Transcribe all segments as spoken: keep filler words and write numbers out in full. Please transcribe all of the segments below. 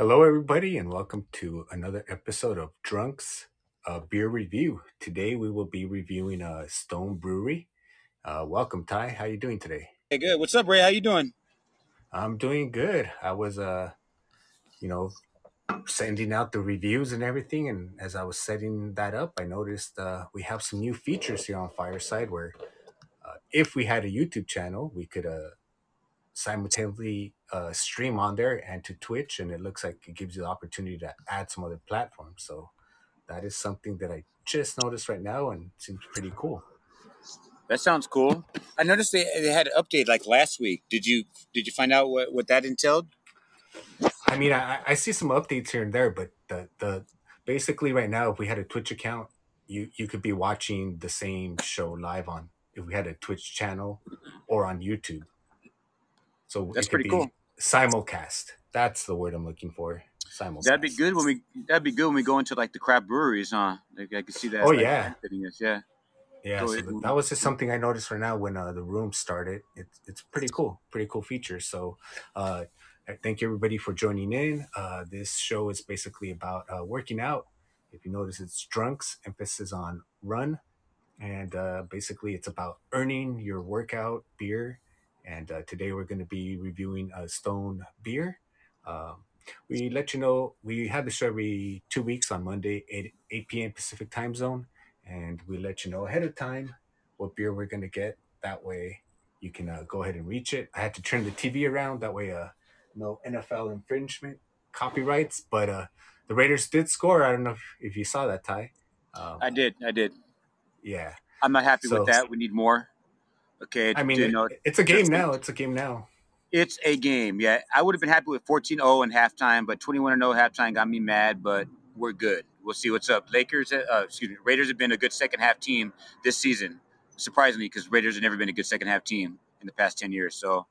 Hello, everybody, and welcome to another episode of Drunks uh, Beer Review. Today, we will be reviewing uh, Stone Brewery. Uh, welcome, Ty. How you doing today? Hey, good. What's up, Ray? How you doing? I'm doing good. I was, uh, you know, sending out the reviews and everything, and as I was setting that up, I noticed uh, we have some new features here on Fireside where uh, if we had a YouTube channel, we could... Uh, simultaneously uh, stream on there and to Twitch, and it looks like it gives you the opportunity to add some other platforms. So that is something that I just noticed right now and seems pretty cool. That sounds cool. I noticed they, they had an update like last week. Did you did you find out what, what that entailed? I mean, I, I see some updates here and there, but the, the basically right now, if we had a Twitch account, you, you could be watching the same show live on, if we had a Twitch channel or on YouTube. So that's pretty cool. Simulcast. That's the word I'm looking for. Simulcast. That'd be good when we. That'd be good when we go into like the craft breweries, huh? Like, I could see that. Oh like, yeah. Yeah. Yeah. So so that was just something I noticed right now when uh, the room started. It's it's pretty cool. Pretty cool feature. So, uh, thank you everybody for joining in. Uh, this show is basically about uh, working out. If you notice, it's Drunks, emphasis on run, and uh, basically it's about earning your workout beer. And uh, today we're going to be reviewing a Stone beer. Um, we let you know, we have the show every two weeks on Monday, eight p.m. Pacific time zone. And we let you know ahead of time what beer we're going to get. That way you can uh, go ahead and reach it. I had to turn the T V around. That way, uh, no N F L infringement, copyrights. But uh, the Raiders did score. I don't know if, if you saw that, Ty. Um, I did. I did. Yeah. I'm not happy so, with that. We need more. Okay. I mean, you know, it's a game now. It's a game now. It's a game. Yeah. I would have been happy with fourteen oh in halftime, but twenty-one oh halftime got me mad, but we're good. We'll see what's up. Lakers, uh, excuse me, Raiders have been a good second half team this season, surprisingly, because Raiders have never been a good second half team in the past ten years. So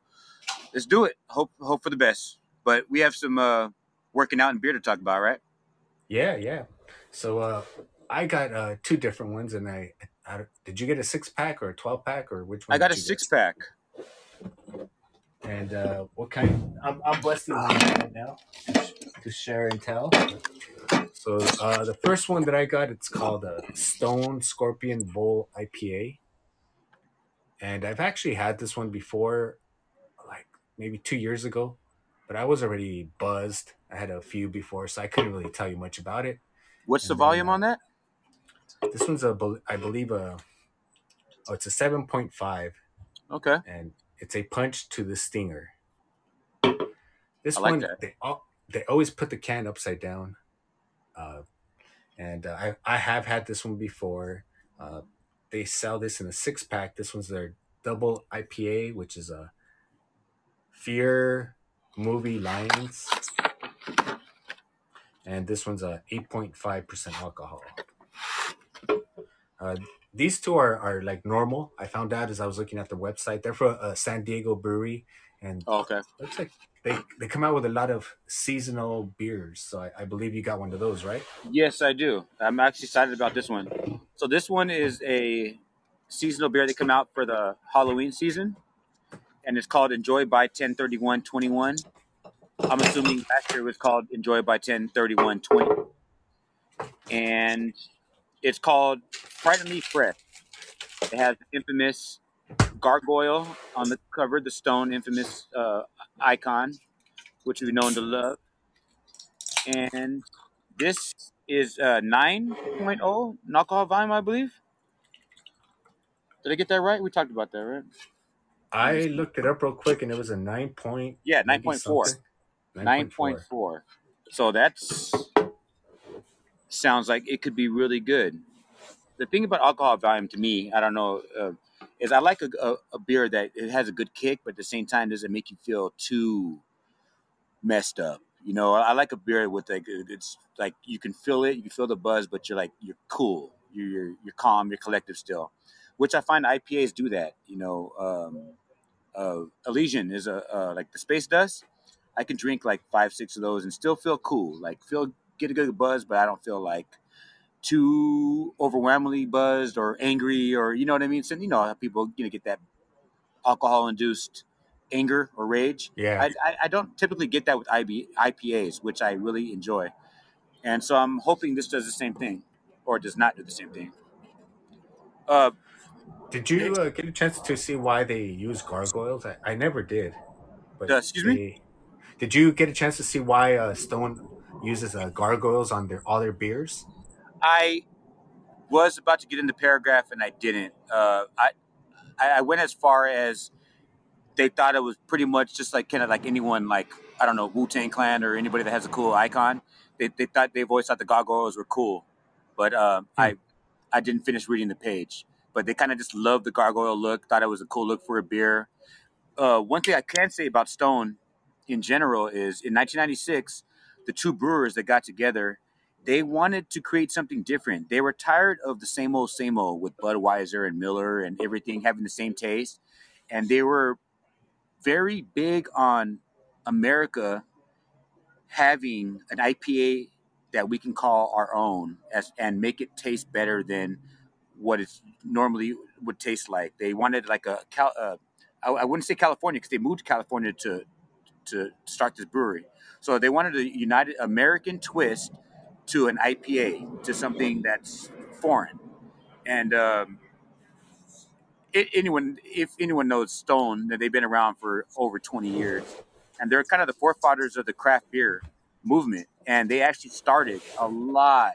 let's do it. Hope, hope for the best. But we have some uh, working out and beer to talk about, right? Yeah. Yeah. So uh, I got uh, two different ones, and I, I I, did you get a six pack or a twelve pack or which one? I got a six get? pack. And uh, what kind? I'm, I'm blessed right now to share and tell. So uh, the first one that I got, it's called a Stone Scorpion Bowl I P A, and I've actually had this one before, like maybe two years ago, but I was already buzzed. I had a few before, so I couldn't really tell you much about it. What's and the volume then, on that? This one's a, I believe, a, oh, it's a seven point five. Okay. And it's a punch to the stinger. This I like one, that. they all, they always put the can upside down. Uh, and uh, I, I have had this one before. Uh, they sell this in a six pack. This one's their double I P A, which is a Fear Movie Lions. And this one's a eight point five percent alcohol. Uh, these two are, are like normal. I found out as I was looking at the website. They're from a San Diego brewery, and oh, okay, looks like they, they come out with a lot of seasonal beers. So I, I believe you got one of those, right? Yes, I do. I'm actually excited about this one. So this one is a seasonal beer that came out for the Halloween season, and it's called Enjoy by ten thirty-one twenty-one. I'm assuming last year it was called Enjoy by ten thirty-one twenty, and it's called Frighteningly Fresh. It has infamous gargoyle on the cover, the stone infamous uh, icon, which we've known to love. And this is uh, nine point oh in alcohol volume, I believe. Did I get that right? We talked about that, right? I looked it up real quick, and it was a nine point. Yeah, nine point four. nine point four. So that's... sounds like it could be really good. The thing about alcohol volume to me, I don't know, uh, is I like a, a, a beer that it has a good kick, but at the same time doesn't make you feel too messed up. You know, I like a beer with like it's like you can feel it, you can feel the buzz, but you're like you're cool, you're you're, you're calm, you're collective still, which I find I P As do that. You know, um, uh, Elysian is a uh, like the Space Dust. I can drink like five, six of those and still feel cool, like feel. Get a good buzz, but I don't feel like too overwhelmingly buzzed or angry or, you know what I mean? So, you know, how people, you know, get that alcohol induced anger or rage. Yeah. I, I, I don't typically get that with I B, I P As, which I really enjoy. And so I'm hoping this does the same thing, or does not do the same thing. Uh, did you uh, get a chance to see why they use gargoyles? I, I never did. But uh, excuse they, me? Did you get a chance to see why uh, Stone uses uh, gargoyles on their all their beers? I was about to get into paragraph, and I didn't. Uh, I I went as far as they thought it was pretty much just like kind of like anyone like, I don't know, Wu-Tang Clan or anybody that has a cool icon. They they thought they voiced out the gargoyles were cool, but uh, hmm. I I didn't finish reading the page. But they kind of just loved the gargoyle look, thought it was a cool look for a beer. Uh, one thing I can say about Stone in general is in nineteen ninety-six, the two brewers that got together, they wanted to create something different. They were tired of the same old, same old with Budweiser and Miller and everything having the same taste. And they were very big on America having an I P A that we can call our own as, and make it taste better than what it normally would taste like. They wanted like a, uh, I, I wouldn't say California, because they moved to California to to start this brewery. So they wanted a United American twist to an I P A, to something that's foreign. And um, it, anyone, if anyone knows Stone, they've been around for over twenty years. And they're kind of the forefathers of the craft beer movement. And they actually started a lot,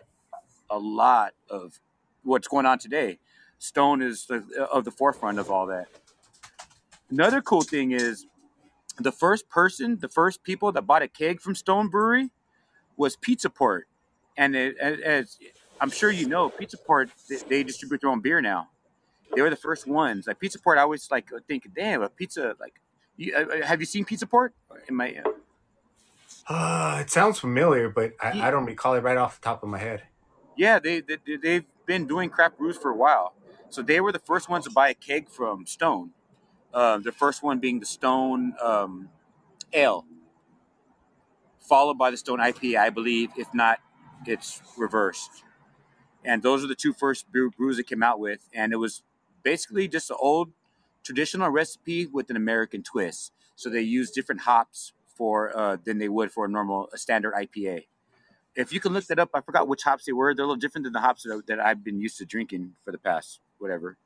a lot of what's going on today. Stone is the, of the forefront of all that. Another cool thing is the first person, the first people that bought a keg from Stone Brewery was Pizza Port. And it, as I'm sure you know, Pizza Port, they, they distribute their own beer now. They were the first ones. Like Pizza Port, I always like think, damn, a pizza, like, You, uh, have you seen Pizza Port? In my, uh... Uh, it sounds familiar, but I, yeah. I don't recall it right off the top of my head. Yeah, they, they, they've been doing craft brews for a while. So they were the first ones to buy a keg from Stone. Uh, the first one being the Stone um, Ale, followed by the Stone I P A, I believe. If not, it's reversed. And those are the two first brew, brews it came out with. And it was basically just an old traditional recipe with an American twist. So they use different hops for uh, than they would for a normal a standard I P A. If you can look that up, I forgot which hops they were. They're a little different than the hops that, that I've been used to drinking for the past whatever.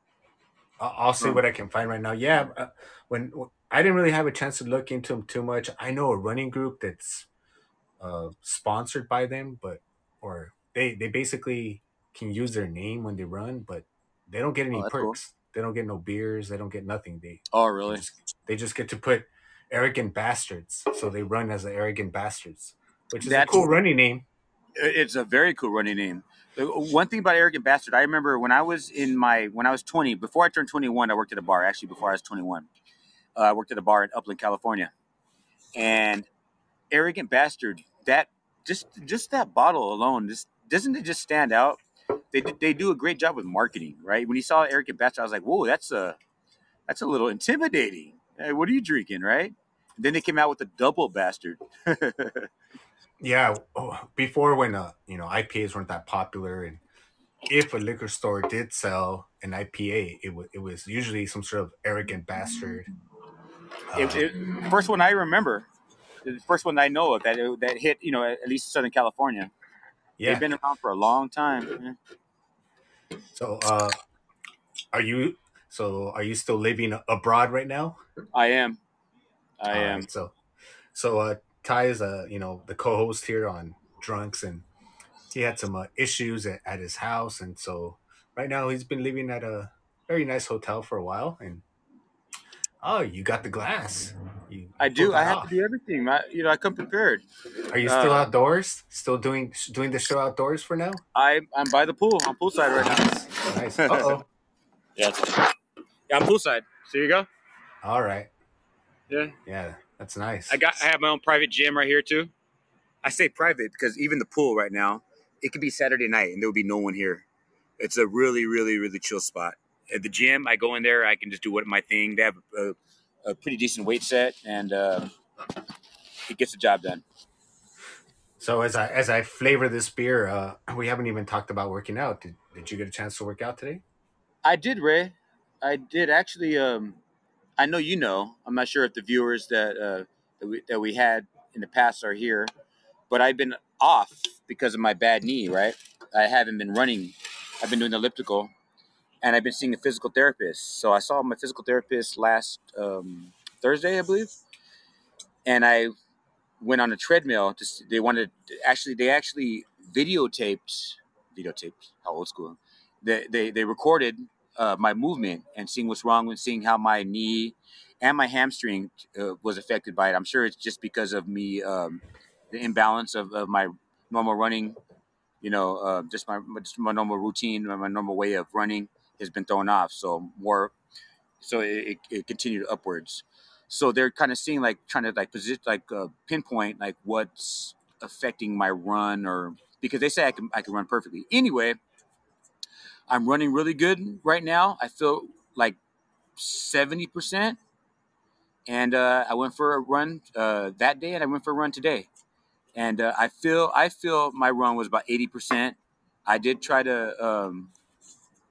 I'll see um, what I can find right now. Yeah, uh, when I didn't really have a chance to look into them too much. I know a running group that's uh, sponsored by them, but or they they basically can use their name when they run, but they don't get any oh, perks. Cool. They don't get no beers. They don't get nothing. They oh really? They just, they just get to put Arrogant Bastards. So they run as the Arrogant Bastards, which is That's, a cool running name. It's a very cool running name. One thing about Arrogant Bastard, I remember when I was in my when I was twenty, before I turned twenty-one, I worked at a bar. Actually, before I was twenty-one, uh, I worked at a bar in Upland, California. And Arrogant Bastard, that just just that bottle alone, just doesn't it just stand out? They they do a great job with marketing, right? When you saw Arrogant Bastard, I was like, whoa, that's a that's a little intimidating. Hey, what are you drinking, right? And then they came out with the Double Bastard. Yeah, oh, before when uh, you know I P As weren't that popular, and if a liquor store did sell an I P A, it was it was usually some sort of Arrogant Bastard. Uh, it, it, first one I remember, the first one I know of that that hit, you know, at least Southern California. Yeah. They've been around for a long time. Yeah. So, uh, are you? So, are you still living abroad right now? I am. I All am. Right, so, so uh, Ty is a uh, you know the co-host here on Drunks, and he had some uh, issues at, at his house, and so right now he's been living at a very nice hotel for a while. And oh, you got the glass. You I do. I have off. to do everything. I, you know, I come prepared. Are you still uh, outdoors? Still doing doing the show outdoors for now? I, I'm by the pool. I'm poolside right now. Nice. Uh-oh. Yeah, yeah, I'm poolside. So you go. All right. Yeah. Yeah, that's nice. I got. I have my own private gym right here, too. I say private because even the pool right now, it could be Saturday night and there would be no one here. It's a really, really, really chill spot. At the gym, I go in there. I can just do what my thing. They have a, a pretty decent weight set, and uh, it gets the job done. So as I as I flavor this beer, uh, we haven't even talked about working out. Did, did you get a chance to work out today? I did, Ray. I did actually. Um, I know you know. I'm not sure if the viewers that uh, that, we, that we had in the past are here, but I've been off because of my bad knee, right? I haven't been running. I've been doing the elliptical, and I've been seeing a physical therapist. So I saw my physical therapist last um, Thursday, I believe, and I went on a treadmill. Just they wanted actually they actually videotaped videotaped how old school. They they they recorded uh, my movement and seeing what's wrong and seeing how my knee and my hamstring uh, was affected by it. I'm sure it's just because of me um, the imbalance of, of my normal running. You know, uh, just my just my normal routine, my normal way of running has been thrown off. So more, so it, it continued upwards. So they're kind of seeing like trying to like position like uh, pinpoint like what's affecting my run, or because they say I can I can run perfectly. Anyway, I'm running really good right now. I feel like seventy percent, and uh, I went for a run uh, that day, and I went for a run today. And uh, I feel I feel my run was about eighty percent. I did try to um,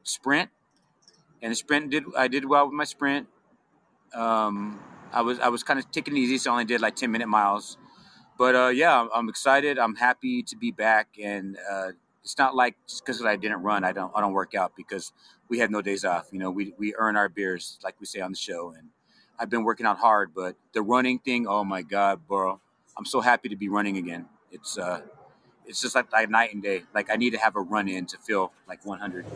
sprint, and the sprint did I did well with my sprint. Um, I was I was kind of taking it easy, so I only did like ten minute miles. But uh, yeah, I'm excited. I'm happy to be back, and uh, it's not like just because I didn't run, I don't I don't work out, because we have no days off. You know, we we earn our beers like we say on the show, and I've been working out hard. But the running thing, oh my God, bro. I'm so happy to be running again. It's uh, it's just like, like night and day. Like I need to have a run in to feel like one hundred.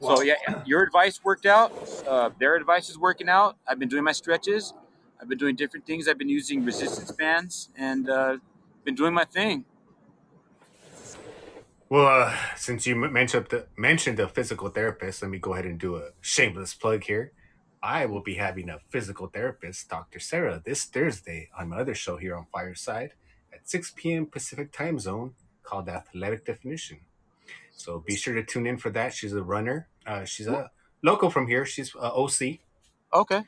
Wow. So yeah, your advice worked out. Uh, their advice is working out. I've been doing my stretches. I've been doing different things. I've been using resistance bands and uh, been doing my thing. Well, uh, since you mentioned the, mentioned the physical therapist, let me go ahead and do a shameless plug here. I will be having a physical therapist, Doctor Sarah, this Thursday on my other show here on Fireside at six p.m. Pacific time zone called Athletic Definition. So be sure to tune in for that. She's a runner. Uh, she's a local from here. She's uh, O C. Okay.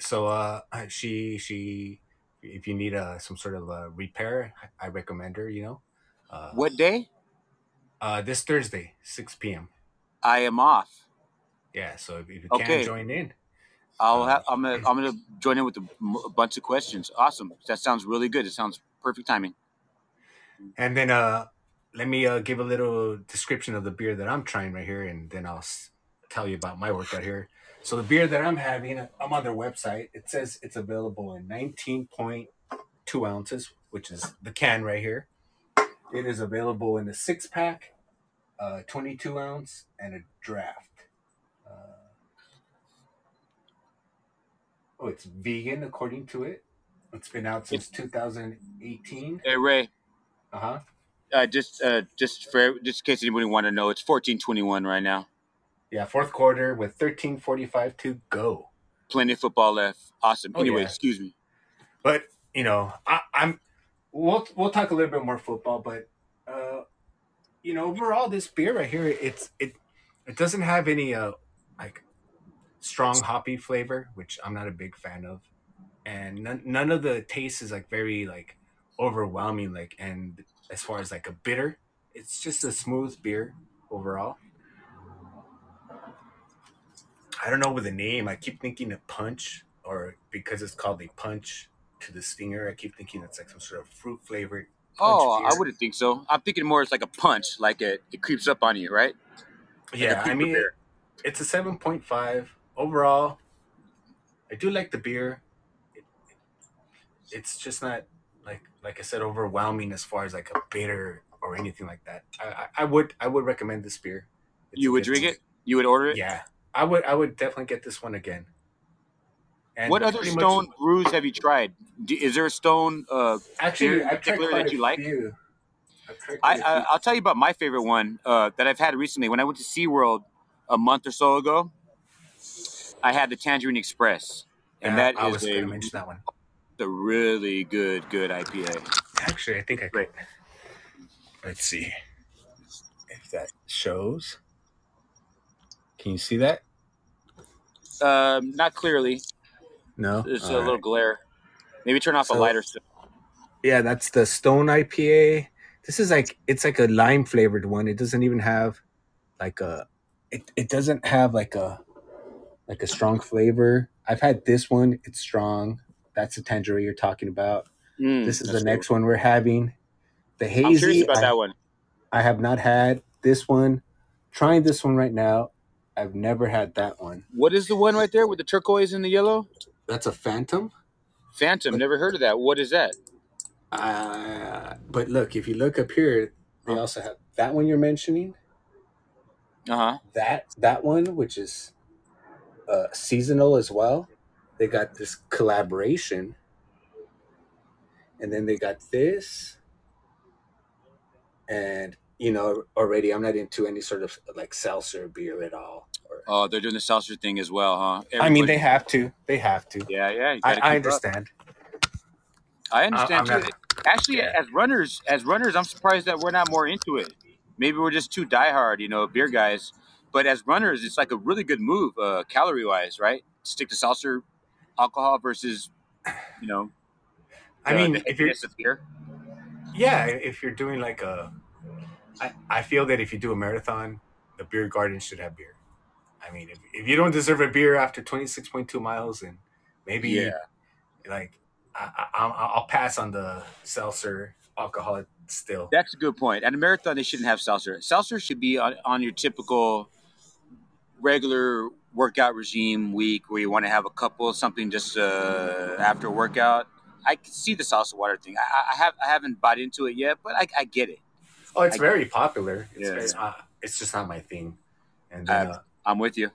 So uh, she, she, if you need uh, some sort of uh, repair, I recommend her, you know. Uh, what day? Uh, this Thursday, six p.m. I am off. Yeah, so if you can okay. join in. I'll have, I'm gonna I'm gonna join in with a, a bunch of questions. Awesome, that sounds really good. It sounds perfect timing. And then uh, let me uh, give a little description of the beer that I'm trying right here, and then I'll s- tell you about my workout here. So the beer that I'm having, I'm on their website. It says it's available in nineteen point two ounces, which is the can right here. It is available in a six pack, uh, twenty-two ounce, and a draft. Oh, it's vegan, according to it. It's been out since two thousand eighteen. Hey, Ray. Uh-huh. Uh, just, uh, just for just in case anybody want to know, it's fourteen twenty-one right now. Yeah, fourth quarter with thirteen forty-five to go. Plenty of football left. Awesome. Oh, anyway, yeah. Excuse me. But you know, I, I'm. We'll we'll talk a little bit more football, but uh, you know, overall, this beer right here, it's it it doesn't have any uh like. strong hoppy flavor, which I'm not a big fan of, and none, none of the taste is like very like overwhelming, like, and as far as like a bitter, it's just a smooth beer overall. I don't know with the name, I keep thinking a punch, or because it's called a punch to the stinger, I keep thinking it's like some sort of fruit flavored oh beer. I wouldn't think so. I'm thinking more it's like a punch, like it it creeps up on you, right? Like yeah, I mean it, it's a seven point five. Overall, I do like the beer. It, it, it's just not like like I said overwhelming as far as like a bitter or anything like that. I, I, I would I would recommend this beer. It's you would drink one. It? You would order it? Yeah, I would I would definitely get this one again. And what other Stone much, brews have you tried? Do, is there a Stone uh, actually beer in particular that you like? Few. I, I I'll tell you about my favorite one uh, that I've had recently. When I went to SeaWorld a month or so ago, I had the Tangerine Express, and yeah, that I is was a, gonna mention that one. The really good, good I P A. Actually, I think I could. Let's see if that shows. Can you see that? Um, not clearly. No, there's a right. little glare. Maybe turn off so, a lighter. Yeah, that's the Stone I P A. This is like it's like a lime flavored one. It doesn't even have like a. It it doesn't have like a. like a strong flavor. I've had this one. It's strong. That's the tangerine you're talking about. Mm, this is the next cool. one we're having. The hazy. I'm curious about I, that one. I have not had this one. Trying this one right now. I've never had that one. What is the one right there with the turquoise and the yellow? That's a Phantom. Phantom. But, never heard of that. What is that? Uh, but look, if you look up here, they also have that one you're mentioning. Uh-huh. That that one, which is uh, seasonal as well. They got this collaboration. And then they got this. And, you know, already I'm not into any sort of like seltzer beer at all. Or, oh, they're doing the seltzer thing as well, huh? Everybody... I mean, they have to. They have to. Yeah, yeah. I, I understand. Up. I understand, I, too. Not... Actually, yeah. as runners, as runners, I'm surprised that we're not more into it. Maybe we're just too diehard, you know, beer guys. But as runners, it's like a really good move, uh, calorie-wise, right? Stick to seltzer, alcohol versus, you know. I mean, if you're beer. Yeah, if you're doing like a, I, I feel that if you do a marathon, the beer garden should have beer. I mean, if if you don't deserve a beer after twenty-six point two miles, and maybe yeah. like I, I, I'll pass on the seltzer alcoholic still. That's a good point. At a marathon, they shouldn't have seltzer. Seltzer should be on, on your typical regular workout regime week where you want to have a couple something just uh, after a workout. I can see the salsa water thing. I, I have I haven't bought into it yet, but I, I get it. Oh, it's I very popular. It's, yeah. very, uh, it's just not my thing. And then, uh, I'm with you.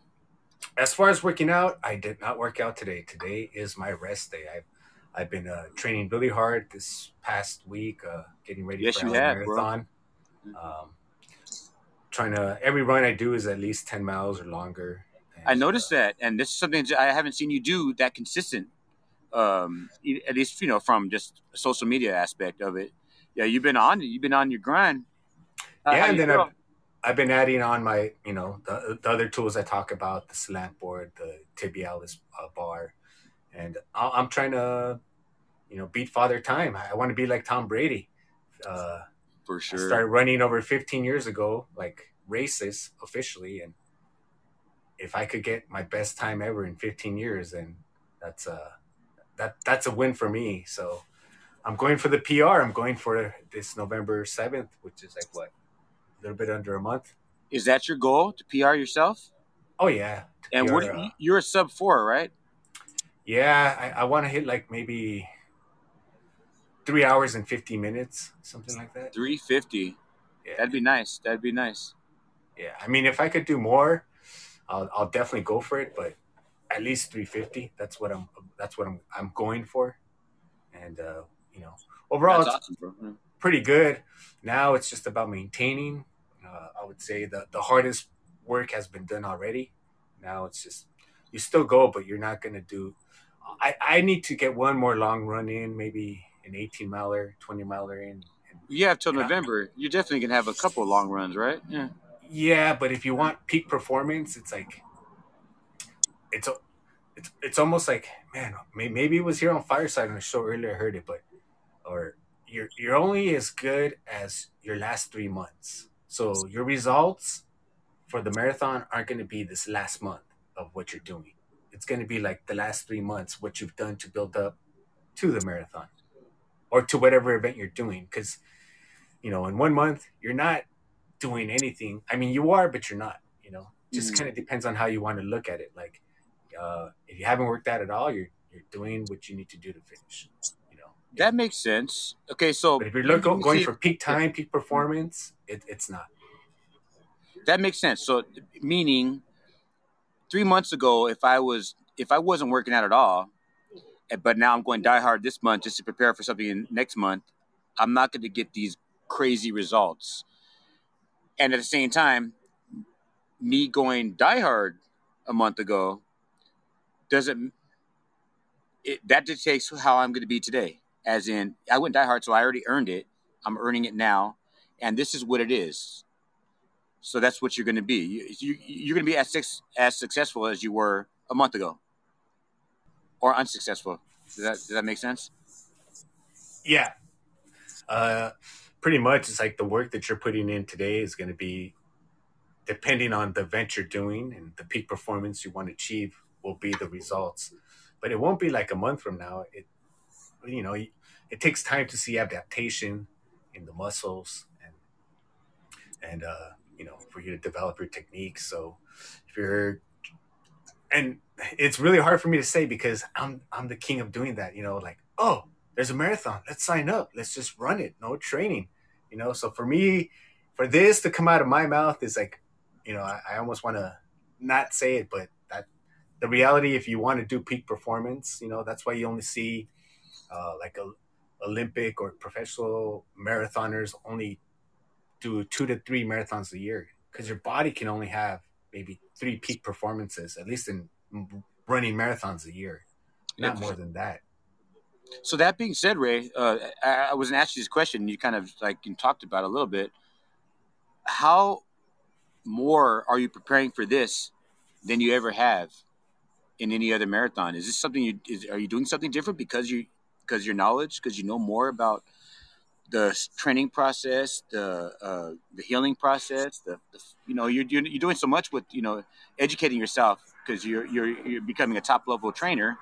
As far as working out, I did not work out today. Today is my rest day. I've I've been uh, training really hard this past week, uh, getting ready yes, for a marathon. Bro. Um, trying to every run I do is at least ten miles or longer. And, I noticed uh, that, and this is something I haven't seen you do that consistent. Um, at least, you know, from just social media aspect of it. Yeah. You've been on, you've been on your grind. Uh, yeah. And then I've, I've been adding on my, you know, the, the other tools I talk about, the slant board, the tibialis uh, bar. And I'll, I'm trying to, you know, beat father time. I, I want to be like Tom Brady. Uh, For sure. I started running over fifteen years ago, like races officially. And if I could get my best time ever in fifteen years, then that's a, uh, That that's a win for me. So I'm going for the P R. I'm going for this November seventh, which is like what? A little bit under a month. Is that your goal to P R yourself? Oh, yeah. And P R, what you, uh, you're a sub four, right? Yeah. I, I want to hit like maybe three hours and fifty minutes, something like that. three fifty. Yeah. That'd be nice. That'd be nice. Yeah. I mean, if I could do more, I'll, I'll definitely go for it. But at least three fifty. That's what I'm. That's what I'm. I'm going for, and uh, you know, overall, that's it's awesome, pretty good. Now it's just about maintaining. Uh, I would say the the hardest work has been done already. Now it's just you still go, but you're not gonna do. I, I need to get one more long run in, maybe an eighteen miler, twenty miler in. And, you have till you November. Know, you're definitely gonna have a couple of long runs, right? Yeah. Yeah, but if you want peak performance, it's like. It's it's it's almost like, man, maybe it was here on Fireside on the show earlier. I heard it, but or you're you're only as good as your last three months. So your results for the marathon aren't going to be this last month of what you're doing. It's going to be like the last three months what you've done to build up to the marathon or to whatever event you're doing. Because you know, in one month you're not doing anything. I mean, you are, but you're not. You know, just mm-hmm. kind of depends on how you want to look at it. Like. Uh, if you haven't worked out at all, you're you're doing what you need to do to finish. You know that yeah. makes sense. Okay, so but if you're look, you going see, for peak time, peak performance, it, it's not. That makes sense. So meaning, three months ago, if I was if I wasn't working out at all, but now I'm going diehard this month just to prepare for something in next month, I'm not going to get these crazy results. And at the same time, me going diehard a month ago. Doesn't it that dictates how I'm going to be today? As in, I went diehard, so I already earned it. I'm earning it now, and this is what it is. So that's what you're going to be. You, you, you're going to be as six, as successful as you were a month ago, or unsuccessful. Does that does that make sense? Yeah, uh, pretty much. It's like the work that you're putting in today is going to be depending on the event you're doing and the peak performance you want to achieve will be the results. But it won't be like a month from now. It, you know, it takes time to see adaptation in the muscles and, and uh, you know, for you to develop your technique. So if you're, and it's really hard for me to say because I'm, I'm the king of doing that, you know, like, oh, there's a marathon. Let's sign up. Let's just run it. No training, you know? So for me, for this to come out of my mouth is like, you know, I, I almost want to not say it, but that the reality, if you want to do peak performance, you know, that's why you only see uh, like a Olympic or professional marathoners only do two to three marathons a year because your body can only have maybe three peak performances, at least in running marathons a year, not more than that. So that being said, Ray, uh, I, I was going to ask you this question. You kind of like you talked about it a little bit. How more are you preparing for this than you ever have in any other marathon? Is this something you is, are you doing something different because you because your knowledge, because you know more about the training process, the uh, the healing process, the, the you know you're doing you're doing so much with you know educating yourself because you're you're you're becoming a top level trainer.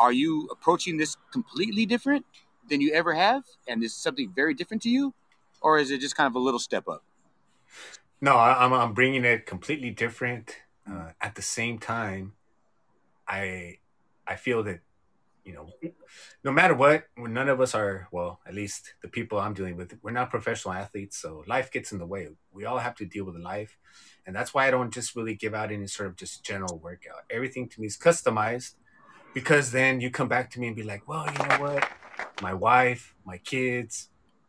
Are you approaching this completely different than you ever have, and this is something very different to you, or is it just kind of a little step up? No, I'm I'm bringing it completely different. Uh, at the same time, I I feel that you know, no matter what, none of us are. Well, at least the people I'm dealing with, we're not professional athletes, so life gets in the way. We all have to deal with life, and that's why I don't just really give out any sort of just general workout. Everything to me is customized, because then you come back to me and be like, well, you know what, my wife, my kids,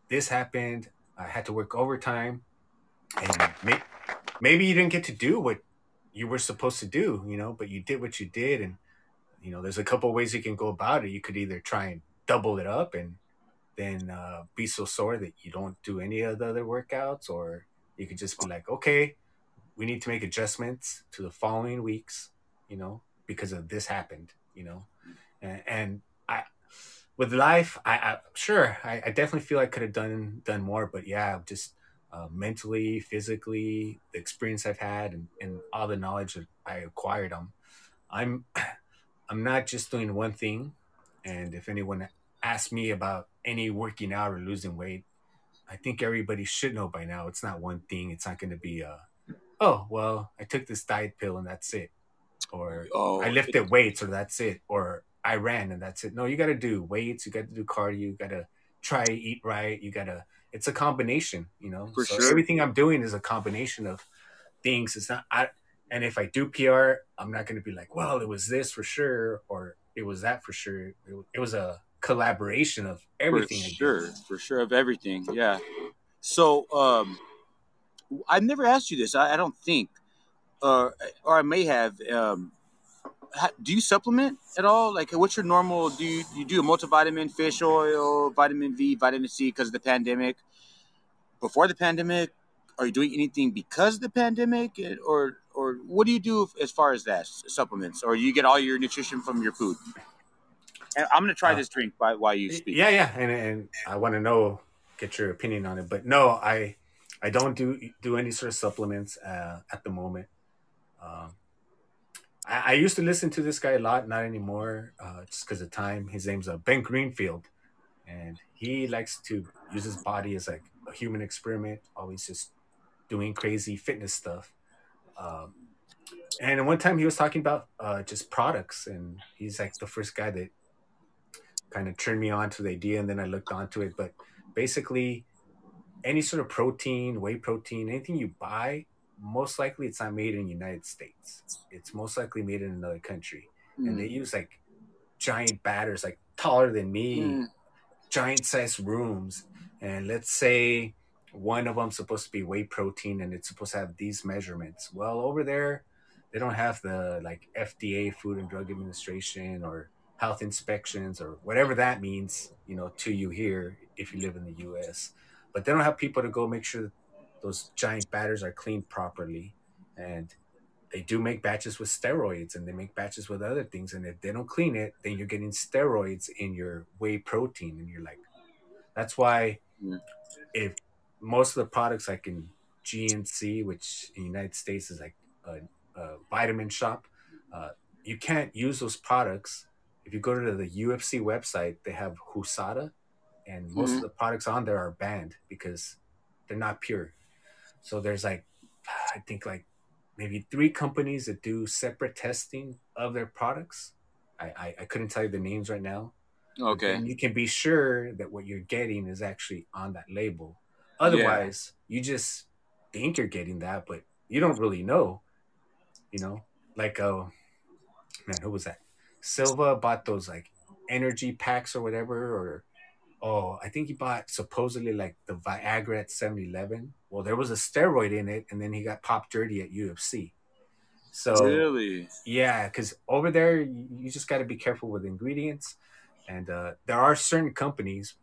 this happened. I had to work overtime. And may- maybe you didn't get to do what you were supposed to do, you know, but you did what you did. And, you know, there's a couple of ways you can go about it. You could either try and double it up and then uh, be so sore that you don't do any of the other workouts, or you could just be like, okay, we need to make adjustments to the following weeks, you know, because of this happened, you know, and, and I, with life, I, I sure, I, I definitely feel I could have done, done more, but yeah, just, Uh, mentally, physically, the experience I've had, and, and all the knowledge that I acquired, um, I'm, I'm not just doing one thing. And if anyone asks me about any working out or losing weight, I think everybody should know by now. It's not one thing. It's not going to be a, oh, well, I took this diet pill and that's it, or oh, I lifted it- weights or that's it, or I ran and that's it. No, you got to do weights. You got to do cardio. You got to try to eat right. You got to. It's a combination, you know, for so sure. Everything I'm doing is a combination of things. It's not, I, and if I do P R, I'm not going to be like, well, it was this for sure, or it was that for sure. It, it was a collaboration of everything. For I sure. Did. For sure. Of everything. Yeah. So, um, I've never asked you this. I, I don't think, uh, or I may have, um, do you supplement at all? Like, what's your normal? Do you, you do a multivitamin, fish oil, vitamin V, vitamin C because of the pandemic? Before the pandemic, are you doing anything because of the pandemic, or or what do you do as far as that supplements? Or you get all your nutrition from your food? And I'm gonna try uh, this drink by, while you speak. Yeah, yeah, and and I want to know get your opinion on it. But no, I I don't do do any sort of supplements uh, at the moment. Um, I used to listen to this guy a lot, not anymore, uh, just because of time. His name's uh, Ben Greenfield, and he likes to use his body as like a human experiment, always just doing crazy fitness stuff. Um, and one time he was talking about uh, just products, and he's like the first guy that kind of turned me on to the idea, and then I looked onto it. But basically, any sort of protein, whey protein, anything you buy, most likely it's not made in the United States. It's most likely made in another country. Mm. And they use like giant batters, like taller than me, mm. giant sized rooms. And let's say one of them's supposed to be whey protein and it's supposed to have these measurements. Well, over there, they don't have the like F D A, Food and Drug Administration, or health inspections, or whatever that means, you know, to you here if you live in the U S. But they don't have people to go make sure that those giant batters are cleaned properly, and they do make batches with steroids, and they make batches with other things. And if they don't clean it, then you're getting steroids in your whey protein. And you're like, that's why if most of the products I can G N C, which in the United States is like a, a vitamin shop, uh, you can't use those products. If you go to the U F C website, they have Husada, and most mm-hmm. of the products on there are banned because they're not pure. So there's like, I think like maybe three companies that do separate testing of their products. I, I, I couldn't tell you the names right now. Okay. And you can be sure that what you're getting is actually on that label. Otherwise, yeah. you just think you're getting that, but you don't really know, you know, like, oh, man, who was that? Silva bought those like energy packs or whatever, or, oh, I think he bought supposedly like the Viagra at seven eleven. Well, there was a steroid in it, and then he got popped dirty at U F C. So, really? Yeah, because over there, you just got to be careful with ingredients. And uh, there are certain companies.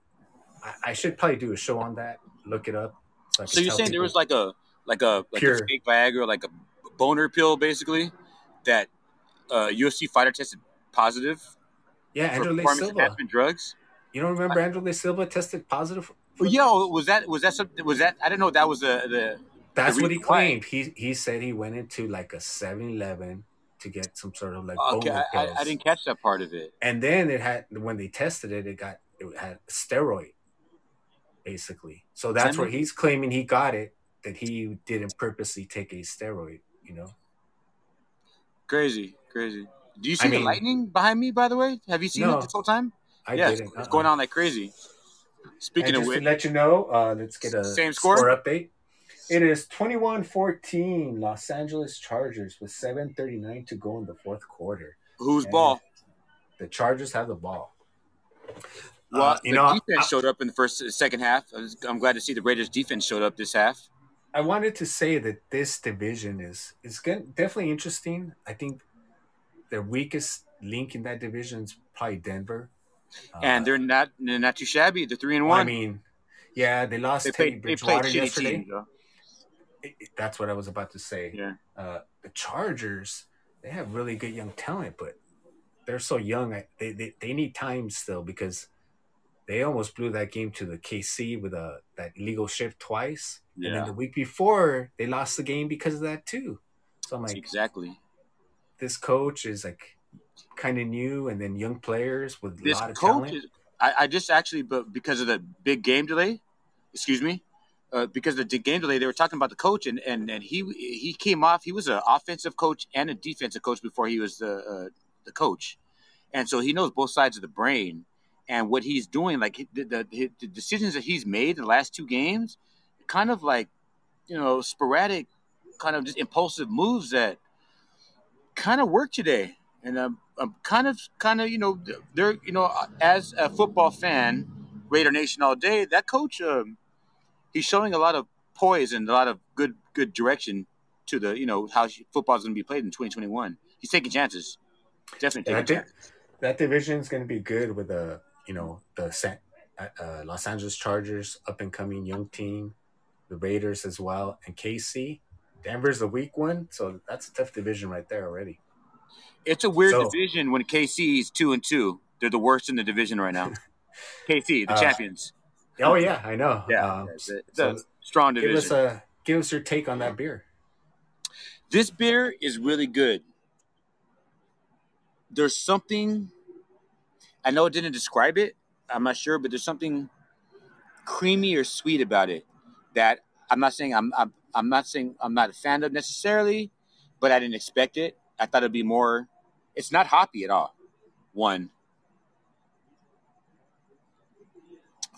I, I should probably do a show on that. Look it up. So, so you're saying there was like a like a like pure. a fake Viagra, like a boner pill, basically, that uh, U F C fighter tested positive. Yeah, Andrew for Silva. Drugs. You don't remember I, Andrew Silva tested positive? For, for yeah, was that was that some, was that? I didn't know that was the. the That's the what he claimed. He he said he went into like a seven eleven to get some sort of like okay, boner pills. I, I didn't catch that part of it. And then it had when they tested it, it got it had steroid, basically. So that's where he's claiming he got it, that he didn't purposely take a steroid. You know, crazy, crazy. Do you see I the mean, lightning behind me? By the way, have you seen no, it this whole time? I yeah, didn't. It's uh-uh. going on like crazy. Speaking and of just which, to let you know, uh, let's get a same score? score update. It is twenty-one fourteen Los Angeles Chargers with seven thirty-nine to go in the fourth quarter. Who's and ball? The Chargers have the ball. Well, uh, you the know, defense I, showed up in the first, second half. Was, I'm glad to see the Raiders' defense showed up this half. I wanted to say that this division is is definitely interesting. I think the weakest link in that division is probably Denver, and uh, they're not they're not too shabby. They're three and one. I mean, yeah, they lost. They played, they played yesterday. Teams, that's what I was about to say. Yeah. Uh, the Chargers, they have really good young talent, but they're so young. I, they, they they need time still because they almost blew that game to the K C with a that illegal shift twice. Yeah. And then the week before, they lost the game because of that too. So I'm like, exactly. This coach is like kind of new, and then young players with this a lot of coach talent. Is, I, I just actually, but because of the big game delay, excuse me. Uh, because of the game delay, they were talking about the coach, and, and, and he he came off. He was an offensive coach and a defensive coach before he was the uh, the coach, and so he knows both sides of the brain. And what he's doing, like the, the, the decisions that he's made in the last two games, kind of like you know sporadic, kind of just impulsive moves that kind of work today. And I'm, I'm kind of kind of you know they're you know as a football fan, Raider Nation all day. That coach. Um, He's showing a lot of poise and a lot of good good direction to the you know how football is going to be played in twenty twenty-one. He's taking chances, definitely. Taking chances. That division is going to be good with the you know the uh, Los Angeles Chargers, up and coming young team, the Raiders as well, and K C. Denver's the weak one, so that's a tough division right there already. It's a weird so, division when K C is two and two. They're the worst in the division right now. K C, the uh, champions. Oh yeah, I know. Yeah, um, it's a, it's so a strong division. Give us a give us your take on that beer. This beer is really good. There's something. I know it didn't describe it. I'm not sure, but there's something creamy or sweet about it that I'm not saying I'm I'm, I'm not saying I'm not a fan of necessarily, but I didn't expect it. I thought it'd be more. It's not hoppy at all. One.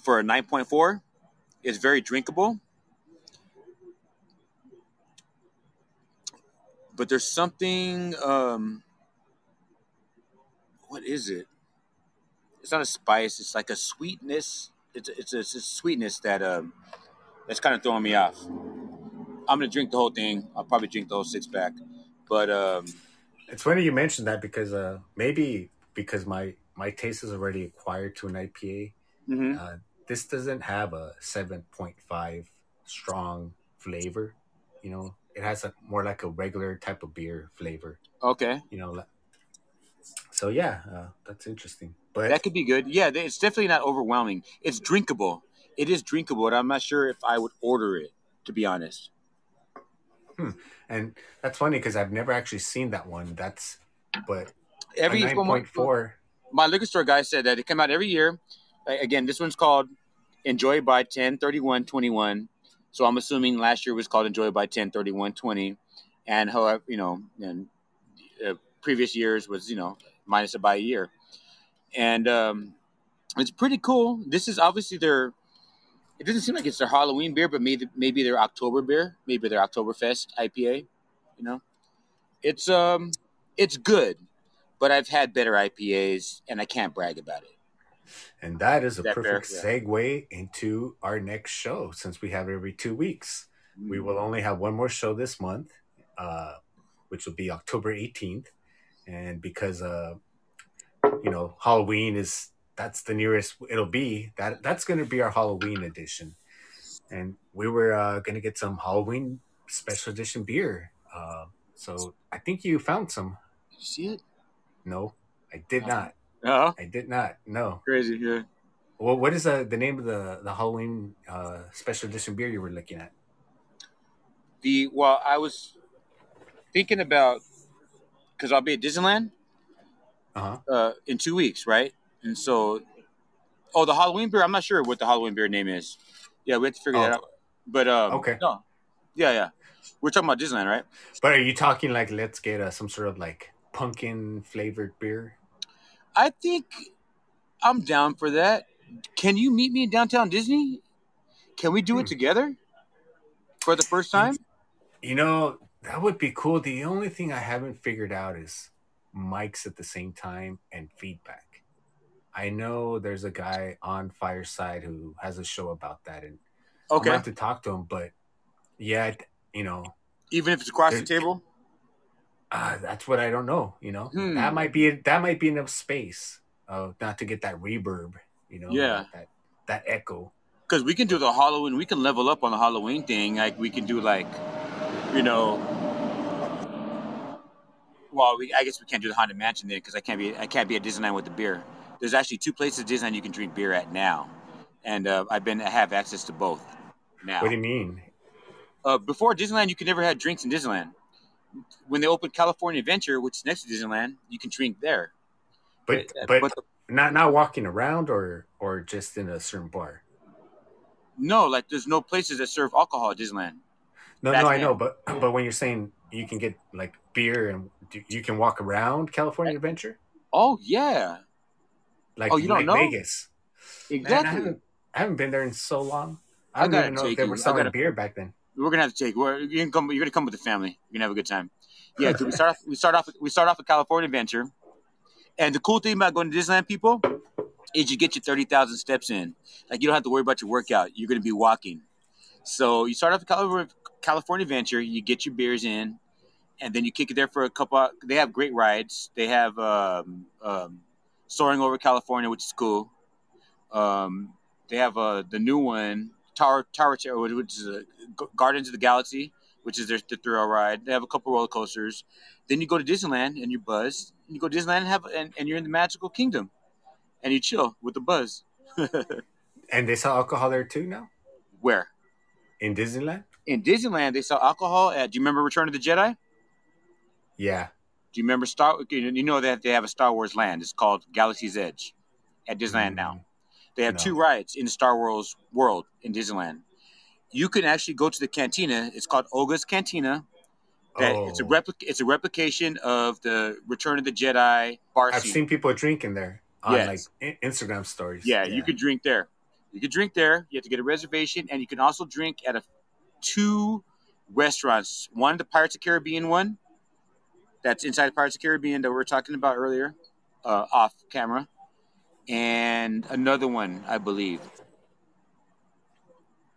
For a nine point four, it's very drinkable. But there's something, um, what is it? It's not a spice. It's like a sweetness. It's, it's, a, it's a sweetness that um, that's kind of throwing me off. I'm going to drink the whole thing. I'll probably drink the whole six pack. But um, it's funny you mentioned that because uh, maybe because my, my taste is already acquired to an I P A. Mm-hmm. Uh, This doesn't have a seven point five strong flavor, you know. It has a more like a regular type of beer flavor. Okay. You know, so yeah, uh, that's interesting. But that could be good. Yeah, it's definitely not overwhelming. It's drinkable. It is drinkable, and I'm not sure if I would order it, to be honest. hmm. And that's funny because I've never actually seen that one. That's but every nine point four. My liquor store guy said that it come out every year. Again, this one's called Enjoy by ten thirty-one twenty-one. So I'm assuming last year was called Enjoy by ten thirty-one twenty, and however you know, and uh, previous years was you know minus it by a year, and um, it's pretty cool. This is obviously their. It doesn't seem like it's their Halloween beer, but maybe maybe their October beer, maybe their Oktoberfest I P A. You know, it's um, it's good, but I've had better I P As, and I can't brag about it. And that is, is a that perfect fair? segue yeah. into our next show, since we have every two weeks. Mm-hmm. We will only have one more show this month, uh, which will be October eighteenth, and because uh, you know, Halloween is. That's the nearest it'll be. That that's going to be our Halloween edition, and we were uh, going to get some Halloween special edition beer. Uh, so I think you found some. Did you see it? No, I did uh-huh. not. No, uh-huh. I did not. No. Crazy, yeah. Well, what is uh, the name of the the Halloween uh, special edition beer you were looking at? The well, I was thinking about because I'll be at Disneyland uh-huh. uh, in two weeks, right? And so, oh, the Halloween beer. I'm not sure what the Halloween beer name is. Yeah, we have to figure oh. that out. But um, okay, no, yeah, yeah, we're talking about Disneyland, right? But are you talking like let's get uh, some sort of like pumpkin flavored beer? I think I'm down for that. Can you meet me in downtown Disney? Can we do hmm. it together for the first time? You know, that would be cool. The only thing I haven't figured out is mics at the same time and feedback. I know there's a guy on Fireside who has a show about that, and okay. I'm going to have to talk to him. But yeah, you know, even if it's across the table, uh, that's what I don't know. You know, hmm. that might be that might be enough space uh, not to get that reverb. You know, yeah, that that echo. Because we can do the Halloween, we can level up on the Halloween thing. Like we can do like, you know, well, we, I guess we can't do the Haunted Mansion then because I can't be I can't be at Disneyland with the beer. There's actually two places at Disneyland you can drink beer at now, and uh, I've been I have access to both now. What do you mean? Uh, before Disneyland, you could never have drinks in Disneyland. When they opened California Adventure, which is next to Disneyland, you can drink there. But but, but, but the, not not walking around or or just in a certain bar. No, like there's no places that serve alcohol at Disneyland. No, That's no, I it. know, but but when you're saying you can get like beer and you can walk around California Adventure. Oh yeah. Like, oh, you don't like know? Vegas. Exactly. Man, I, haven't, I haven't been there in so long. I don't I even know if they you. were selling gotta, beer back then. We're gonna have to take. We're, you're gonna come. You're gonna come with the family. You're gonna have a good time. Yeah. we start off. We start off. We start off a California Adventure. And the cool thing about going to Disneyland, people, is you get your thirty thousand steps in. Like you don't have to worry about your workout. You're gonna be walking. So you start off a California Adventure. You get your beers in, and then you kick it there for a couple. They have great rides. They have. Um, um, Soaring Over California, which is cool. Um, they have uh, the new one, Tower Tower, which is uh, Guardians of the Galaxy, which is their, their thrill ride. They have a couple roller coasters. Then you go to Disneyland and you buzz. You go to Disneyland and have and, and you're in the Magical Kingdom, and you chill with the buzz. And they sell alcohol there too now. Where? In Disneyland. In Disneyland, they sell alcohol at. Do you remember Return of the Jedi? Yeah. Do you remember Star? You know that they have a Star Wars land. It's called Galaxy's Edge at Disneyland mm-hmm. now. They have no. two rides in the Star Wars world in Disneyland. You can actually go to the cantina. It's called Olga's Cantina. That oh. It's a replica. It's a replication of the Return of the Jedi bar. I've scene. seen people drinking there on yes. like Instagram stories. Yeah, yeah, you could drink there. You could drink there. You have to get a reservation, and you can also drink at a two restaurants. One, the Pirates of the Caribbean one. That's inside Pirates of the Caribbean that we were talking about earlier, uh, off camera. And another one, I believe,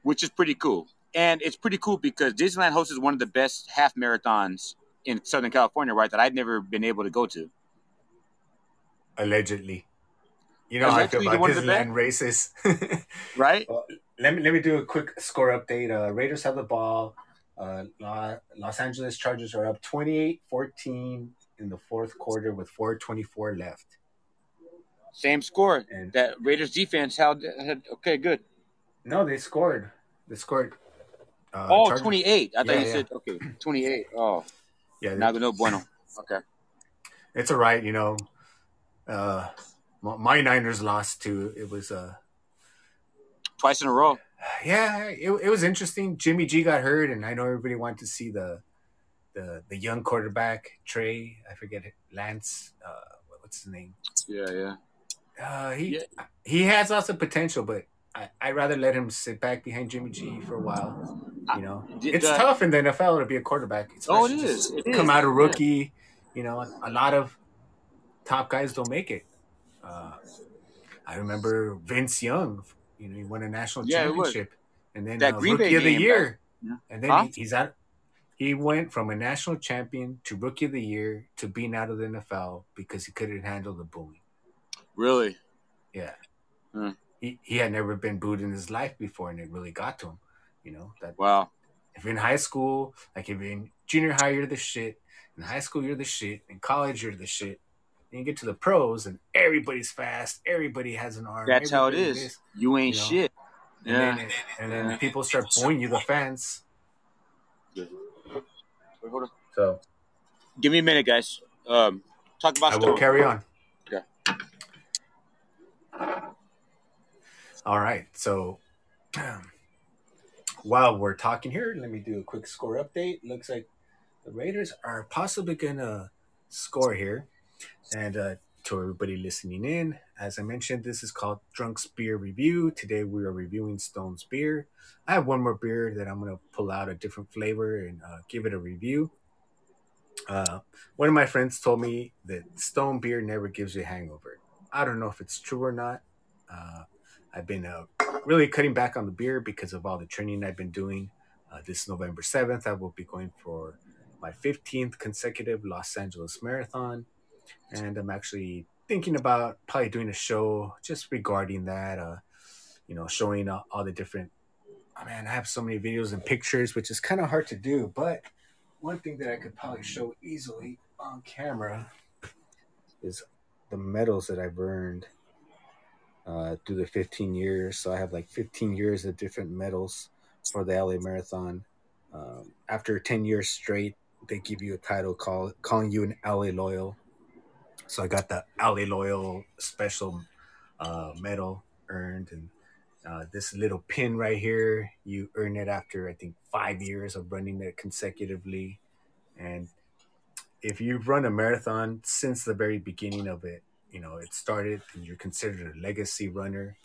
which is pretty cool. And it's pretty cool because Disneyland hosts one of the best half marathons in Southern California, right, that I've never been able to go to. Allegedly. You know how I feel about Disneyland races. Right? Uh, let me let me do a quick score update. Uh, Raiders have the ball. Uh, Los Angeles Chargers are up twenty-eight fourteen in the fourth quarter with four twenty-four left. Same score. And that Raiders defense held, had, okay, good. No, they scored. They scored Uh, oh, Chargers. twenty-eight. I thought yeah, you yeah. said, okay, twenty-eight. Oh, yeah. Now no bueno. Okay. It's all right. You know, uh, my Niners lost too. It was uh, twice in a row. Yeah, it, it was interesting. Jimmy G got hurt, and I know everybody wanted to see the the, the young quarterback, Trey. I forget it. Lance. Uh, what's his name? Yeah, yeah. Uh, he yeah. he has lots of potential, but I, I'd rather let him sit back behind Jimmy G for a while. You know, I, it's that, tough in the N F L to be a quarterback. Oh, it is. It come is. out a rookie. You know, a lot of top guys don't make it. Uh, I remember Vince Young. You know, he won a national yeah, championship, and then that uh, Green Rookie Bay of the Year. Yeah. And then huh? he, he's out. He went from a national champion to Rookie of the Year to being out of the N F L because he couldn't handle the booing. Really? Yeah. Hmm. He he had never been booed in his life before, and it really got to him. You know that. Wow. If you're in high school, like if you're in junior high, you're the shit. In high school, you're the shit. In college, you're the shit. Then you get to the pros, and everybody's fast. Everybody has an arm. That's how it is. This, you ain't you know? shit. And yeah. Then, and then yeah. people start booing you, the fans. Wait, hold on. So, give me a minute, guys. Um, talk about. I story. will carry on. All right, so um, while we're talking here, let me do a quick score update. Looks like the Raiders are possibly gonna score here. And uh, to everybody listening in, as I mentioned, this is called Drunk's Beer Review. Today we are reviewing Stone's beer. I have one more beer that I'm gonna pull out a different flavor and uh, give it a review. Uh, one of my friends told me that Stone beer never gives you a hangover. I don't know if it's true or not. Uh, I've been uh, really cutting back on the beer because of all the training I've been doing. Uh, this November seventh, I will be going for my fifteenth consecutive Los Angeles Marathon. And I'm actually thinking about probably doing a show just regarding that, uh, you know, showing uh, all the different, oh man, I have so many videos and pictures, which is kind of hard to do. But one thing that I could probably show easily on camera is the medals that I've earned uh, through the fifteen years. So I have like fifteen years of different medals for the L A Marathon. Um, after ten years straight, they give you a title call, calling you an L A Loyal. So I got the L A Loyal special uh, medal earned. And uh, this little pin right here, you earn it after, I think, five years of running it consecutively. And if you've run a marathon since the very beginning of it, you know, it started and you're considered a legacy runner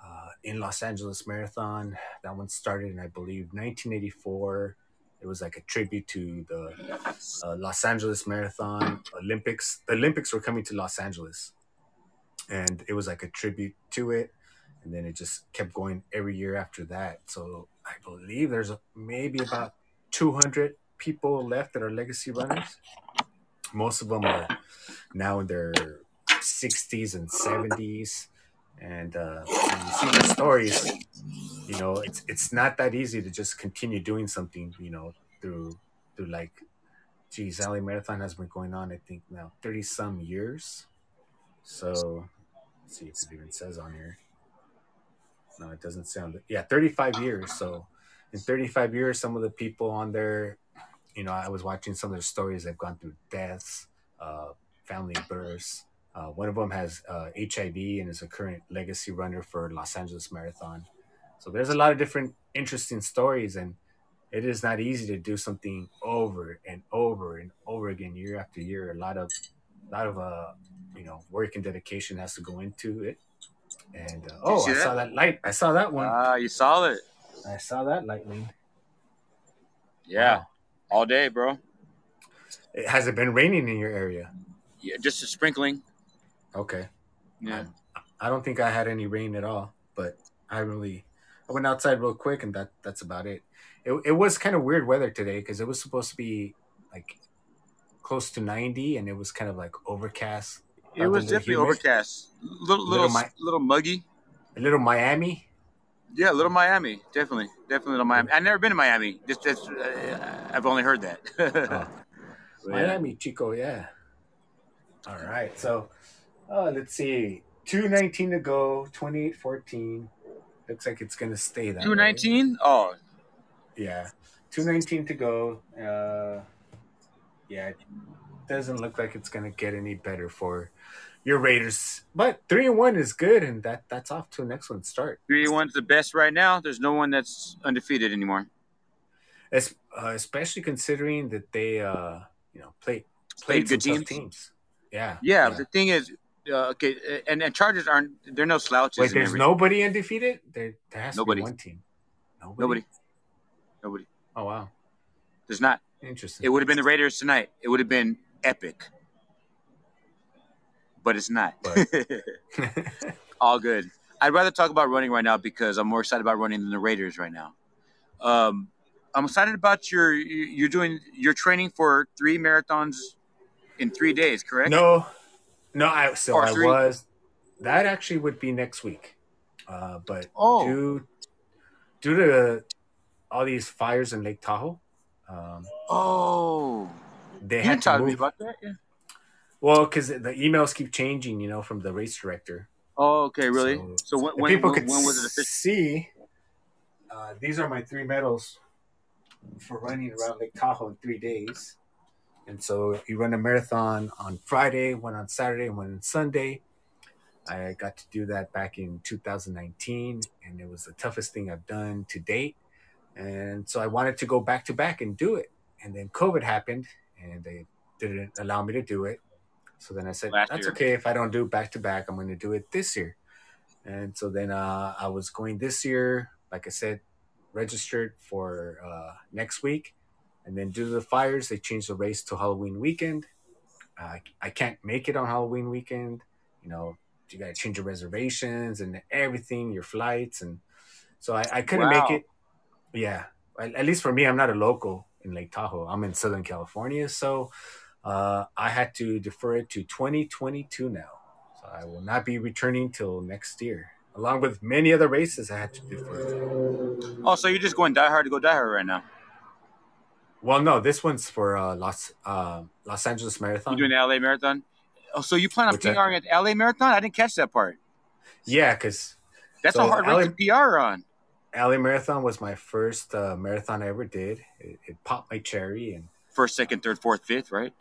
uh, in Los Angeles Marathon. That one started in, I believe, nineteen eighty-four. It was like a tribute to the uh, Los Angeles Marathon Olympics. The Olympics were coming to Los Angeles and it was like a tribute to it. And then it just kept going every year after that. So I believe there's maybe about two hundred people left that are legacy runners. Most of them are now in their sixties and seventies, and uh, when you see the stories, you know, it's it's not that easy to just continue doing something, you know, through through like, geez, L A Marathon has been going on, I think now thirty some years. So let's see if it even says on here. No, it doesn't sound. Yeah, thirty-five years. So in thirty-five years, some of the people on there, you know, I was watching some of their stories. They've gone through deaths, uh, family births. Uh, one of them has uh, H I V and is a current legacy runner for Los Angeles Marathon. So there's a lot of different interesting stories, and it is not easy to do something over and over and over again year after year. A lot of, a lot of uh, you know, work and dedication has to go into it. And uh, oh, I that? saw that light. I saw that one. Ah, uh, you saw it. I saw that lightning. Yeah, wow. All day, bro. It, has it been raining in your area? Yeah, just a sprinkling. Okay. Yeah. I, I don't think I had any rain at all, but I really, I went outside real quick and that, that's about it. It, it was kind of weird weather today because it was supposed to be like close to ninety and it was kind of like overcast. It was definitely humid. overcast. Little, little, little, little muggy. A little Miami. Yeah, little Miami. Definitely. Definitely little Miami. I've never been to Miami. Just, just uh, I've only heard that. oh. Miami, yeah. Chico. Yeah. All right. So, Uh, let's see. two nineteen to go, twenty-eight fourteen. Looks like it's going to stay that way. two nineteen? Oh. Yeah. two nineteen to go. Uh, yeah, it doesn't look like it's going to get any better for your Raiders. But three and one is good, and that, that's off to the next one start. three and one is the best right now. There's no one that's undefeated anymore. As, uh, especially considering that they uh, you know, play, played, played good teams. teams. Yeah, yeah. Yeah. The thing is, uh, okay, and, and Chargers aren't – they're no slouches. Wait, there's nobody undefeated? There, there has nobody. to be one team. Nobody. Nobody. Nobody. Oh, wow. There's not. Interesting. It would have been the Raiders tonight. It would have been epic. But it's not. But. All good. I'd rather talk about running right now because I'm more excited about running than the Raiders right now. Um, I'm excited about your – you're doing – you're training for three marathons in three days, correct? No. No, I so I was – that actually would be next week. Uh, but oh. due, due to – all these fires in Lake Tahoe. Um, oh, they had to move. About that, yeah. Well, because the emails keep changing, you know, from the race director. Oh, okay, really? So, so when, when people when, could when was it official? see, uh, these are my three medals for running around Lake Tahoe in three days. And so you run a marathon on Friday, one on Saturday, one on Sunday. I got to do that back in two thousand nineteen, and it was the toughest thing I've done to date. And so I wanted to go back to back and do it. And then COVID happened and they didn't allow me to do it. So then I said, Last that's year. okay. If I don't do back to back, I'm going to do it this year. And so then uh, I was going this year, like I said, registered for uh, next week. And then due to the fires, they changed the race to Halloween weekend. Uh, I can't make it on Halloween weekend. You know, you got to change your reservations and everything, your flights. And so I, I couldn't wow. make it. Yeah, at least for me, I'm not a local in Lake Tahoe. I'm in Southern California, so uh, I had to defer it to twenty twenty-two now. So I will not be returning till next year, along with many other races I had to defer. Oh, so you're just going die hard to go die hard right now? Well, no, this one's for uh, Los uh, Los Angeles Marathon. You're doing L A Marathon? Oh, so you plan on P Ring at L A Marathon? I didn't catch that part. Yeah, because that's so a hard race to P R on. L A Marathon was my first uh, marathon I ever did. It, it popped my cherry. And first, second, third, fourth, fifth, right?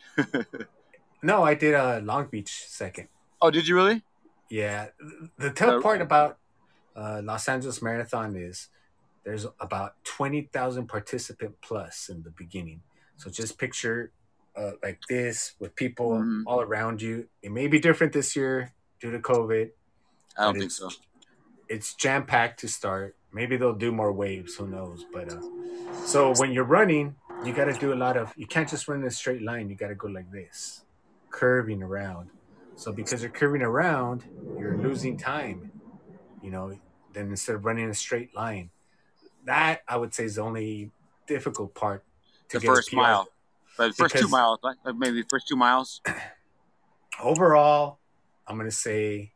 No, I did uh, Long Beach second. Oh, did you really? Yeah. The tough uh, part about uh, Los Angeles Marathon is there's about twenty thousand participant plus in the beginning. So just picture uh, like this with people mm-hmm. all around you. It may be different this year due to COVID. I don't think so. It's jam-packed to start. Maybe they'll do more waves. Who knows? But uh, so when you're running, you got to do a lot of. You can't just run in a straight line. You got to go like this, curving around. So because you're curving around, you're losing time. You know, then instead of running in a straight line, that I would say is the only difficult part. To the first mile, but the first two miles, maybe the first two miles. Overall, I'm gonna say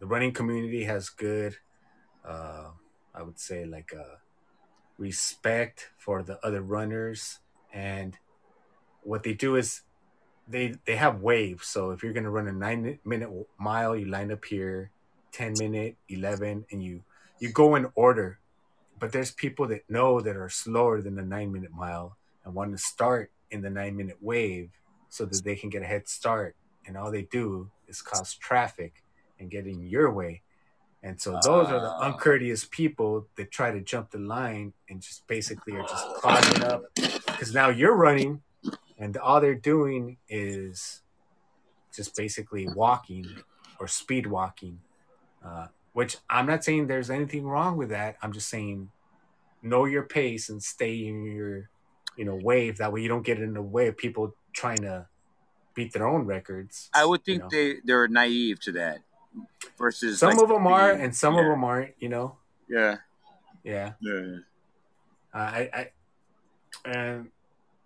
the running community has good. Uh, I would say like a respect for the other runners, and what they do is they they have waves. So if you're going to run a nine minute mile, you line up here, ten minute, eleven, and you, you go in order, but there's people that know that are slower than the nine minute mile and want to start in the nine minute wave so that they can get a head start. And all they do is cause traffic and get in your way. And so those are the uncourteous people that try to jump the line and just basically are just clogging up. Because now you're running and all they're doing is just basically walking or speed walking, uh, which I'm not saying there's anything wrong with that. I'm just saying know your pace and stay in your, you know, wave. That way you don't get in the way of people trying to beat their own records. I would think you know? they, they're naive to that. Versus some like of them the, are and some yeah. of them aren't, you know. Yeah, yeah, yeah. Uh, I, I, um,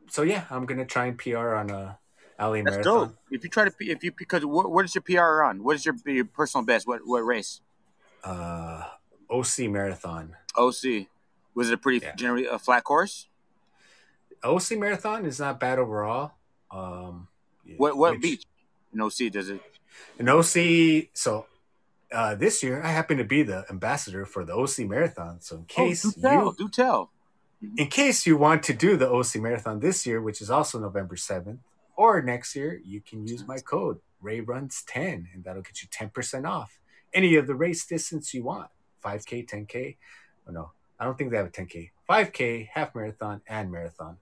so yeah, I'm gonna try and P R on a L A That's marathon. Dope. If you try to, if you because what, what is your P R on? What is your, your personal best? What what race? Uh, O C Marathon. O C was it a pretty yeah. generally a flat course? O C Marathon is not bad overall. Um, what what which, beach in O C does it? And O C, so uh, this year I happen to be the ambassador for the O C Marathon. So in case oh, do tell, you do tell, in case you want to do the O C Marathon this year, which is also November seventh, or next year, you can use my code Ray Runs ten, and that'll get you ten percent off any of the race distance you want. five K, ten K. Oh, no, I don't think they have a ten K. five K, half marathon, and marathon.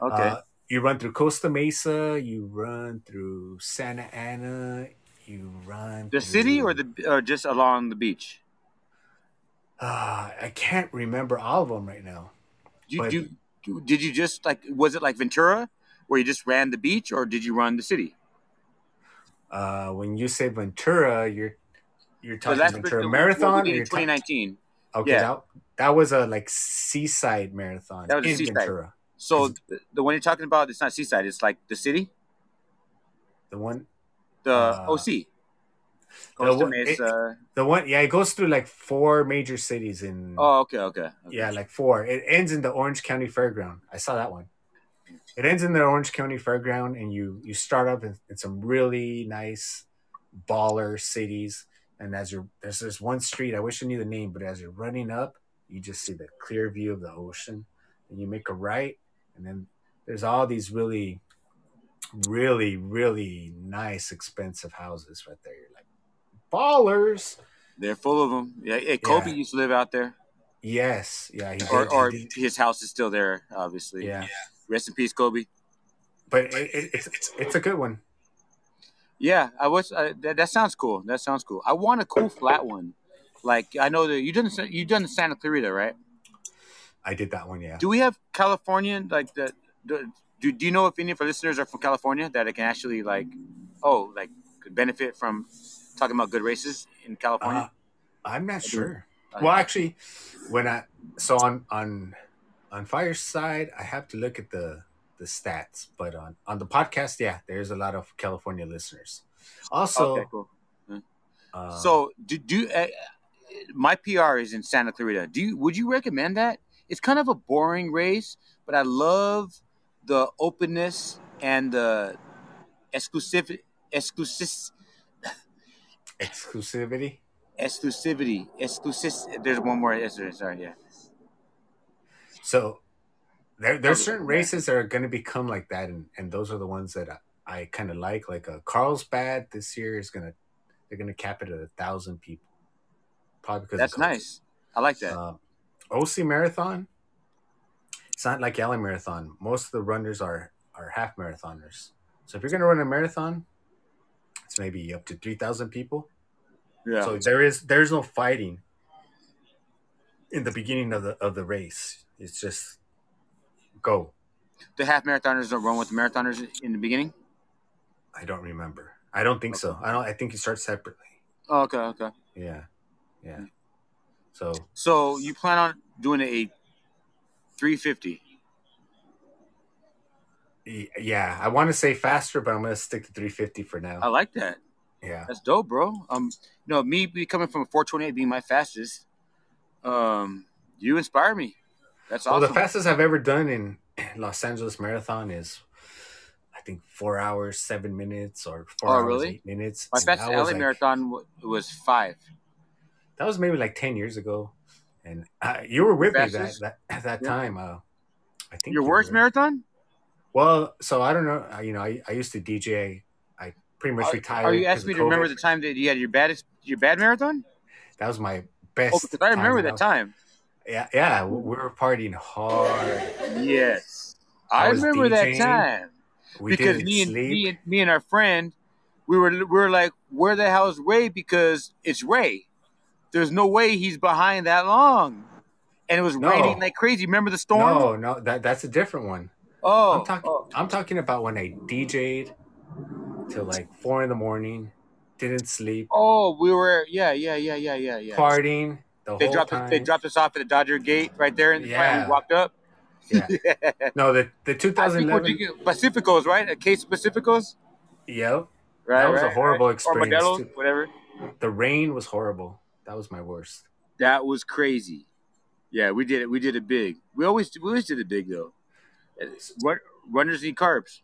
Okay. Uh, you run through Costa Mesa. You run through Santa Ana. You run the through... city or the or just along the beach? Uh, I can't remember all of them right now. You, but... you, did you just, like, was it like Ventura where you just ran the beach, or did you run the city? Uh, when you say Ventura, you're you're talking so Ventura Marathon? In twenty nineteen. Ta- okay, yeah. that, that was a, like, seaside marathon that was in a seaside. Ventura. So the, the one you're talking about, it's not seaside. It's like the city. The one, the uh, O C. Costa the, one, Mesa. It, the one, yeah, it goes through like four major cities in. Oh, okay, okay, okay. Yeah, like four. It ends in the Orange County Fairground. I saw that one. It ends in the Orange County Fairground, and you you start up in, in some really nice baller cities. And as you're there's this one street, I wish I knew the name, but as you're running up, you just see the clear view of the ocean, and you make a right. And then there's all these really, really, really nice, expensive houses right there. You're like, ballers. They're full of them. Yeah, hey, Kobe yeah. used to live out there. Yes. Yeah. He did. Or, or he did. His house is still there, obviously. Yeah. yeah. Rest in peace, Kobe. But it, it, it's, it's it's a good one. Yeah, I was. Uh, that, that sounds cool. That sounds cool. I want a cool flat one. Like I know that you done you done the Santa Clarita, right? I did that one, yeah. Do we have Californian, like, the, the do, do you know if any of our listeners are from California that I can actually, like, oh, like, benefit from talking about good races in California? Uh, I'm not I sure. Do. Well, actually, when I, so on, on, on Fireside, I have to look at the, the stats, but on, on the podcast, yeah, there's a lot of California listeners. Also, okay, cool. uh, so do, do uh, my P R is in Santa Clarita. Do you, would you recommend that? It's kind of a boring race, but I love the openness and the exclusive, exclusive, exclusivity, exclusivity, exclusive. There's one more yesterday. Sorry, yeah. So there, there's certain races that are going to become like that, and, and those are the ones that I, I kind of like. Like a Carlsbad this year is gonna, they're gonna cap it at a thousand people, probably because that's nice. I like that. Uh, O C Marathon, it's not like L A Marathon. Most of the runners are, are half marathoners. So if you're going to run a marathon, it's maybe up to three thousand people. Yeah. So there is there's no fighting in the beginning of the of the race. It's just go. The half marathoners don't run with the marathoners in the beginning? I don't remember. I don't think okay. so. I don't I think you start separately. Oh, okay, okay. Yeah. Yeah. Mm-hmm. So, so you plan on doing a three fifty? Yeah, I want to say faster, but I'm going to stick to three fifty for now. I like that. Yeah, that's dope, bro. Um, you know, me coming from a four twenty-eight being my fastest, um, you inspire me. That's awesome. Well, the fastest I've ever done in Los Angeles Marathon is, I think, four hours seven minutes or four oh, hours really? eight minutes. My fastest L A like, Marathon w- was five. That was maybe like ten years ago, and uh, you were with Fastest? me that that, that yeah. time. Uh, I think your worst were. marathon. Well, so I don't know. I, you know, I, I used to D J. I pretty much are, retired. Are you asking me to COVID. remember the time that you had your bad your bad marathon? That was my best. Oh, because I remember time. that time. Yeah, yeah, we were partying hard. Yes, I, I remember DJing. that time. We because didn't me and, sleep. me and me and our friend, we were we were like, where the hell is Ray? Because it's Ray. There's no way he's behind that long. And it was no. raining like crazy. Remember the storm? No, no, that that's a different one. Oh. I'm talking oh. I'm talking about when I D J'd till like four in the morning, didn't sleep. Oh, we were yeah, yeah, yeah, yeah, yeah, yeah. Partying the they whole dropped time. Us, they dropped us off at the Dodger Gate right there, and yeah. the we walked up. Yeah. yeah. No, the the twenty eleven Pacificos, right? A case of Pacificos? Yep. Right. That was right, a horrible right. experience. Or Modelo, too. Whatever. The rain was horrible. That was my worst. That was crazy. Yeah, we did it. We did it big. We always we always did it big though. What runners need carbs.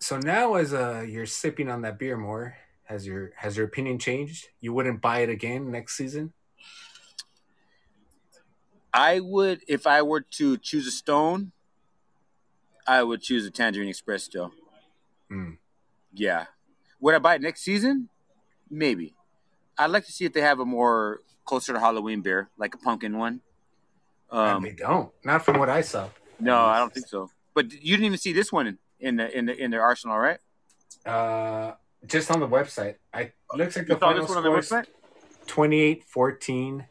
So now, as uh, you're sipping on that beer more, has your has your opinion changed? You wouldn't buy it again next season? I would, if I were to choose a stone, I would choose a Tangerine Express still. Mm. Yeah. Would I buy it next season? Maybe. I'd like to see if they have a more closer to Halloween beer, like a pumpkin one. Um, they don't. Not from what I saw. No, I don't think so. But you didn't even see this one in, in the in the in their arsenal, right? Uh, just on the website. I looks like you the final score on the website. twenty-eight fourteen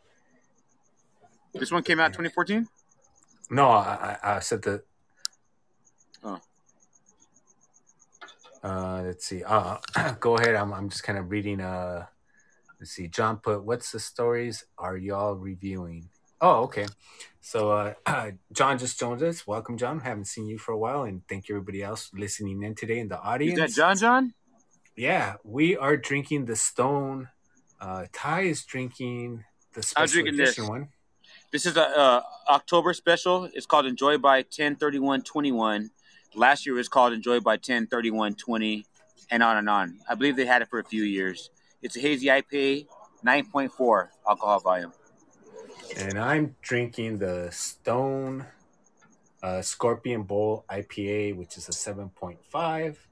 This one came out twenty fourteen No, I, I said the. Oh. Uh, let's see. Uh, go ahead. I'm I'm just kind of reading. Uh, let's see. John put, "What's the stories are y'all reviewing?" Oh, okay. So uh, uh, John just joined us. Welcome, John. Haven't seen you for a while, and thank you everybody else listening in today in the audience. Is that John? John? Yeah, we are drinking the Stone. Uh, Ty is drinking the special edition this. one. This is a uh, October special. It's called Enjoy by ten thirty-one twenty-one Last year it was called Enjoy by ten thirty-one twenty and on and on. I believe they had it for a few years. It's a hazy I P A, nine point four alcohol volume. And I'm drinking the Stone uh, Scorpion Bowl I P A, which is a seven point five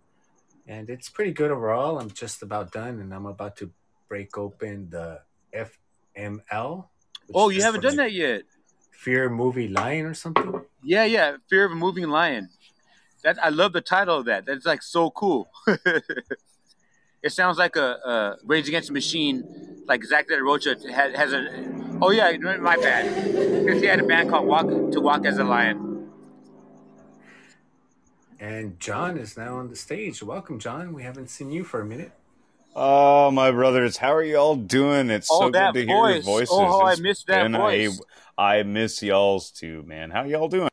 And it's pretty good overall. I'm just about done, and I'm about to break open the F M L. Oh, you haven't done that yet. Fear Movie Lion or something? Yeah, yeah. Fear of a Moving Lion. That I love the title of that. That's like so cool. It sounds like a, a Rage Against the Machine, like Zach De La Rocha has, has a... Oh, yeah, my bad. Because he had a band called Walk, To Walk as a Lion. And John is now on the stage. Welcome, John. We haven't seen you for a minute. Oh, my brothers. How are y'all doing? It's oh, so good to voice. hear your voices. Oh, oh I miss that voice. A, I miss y'all's too, man. How y'all doing?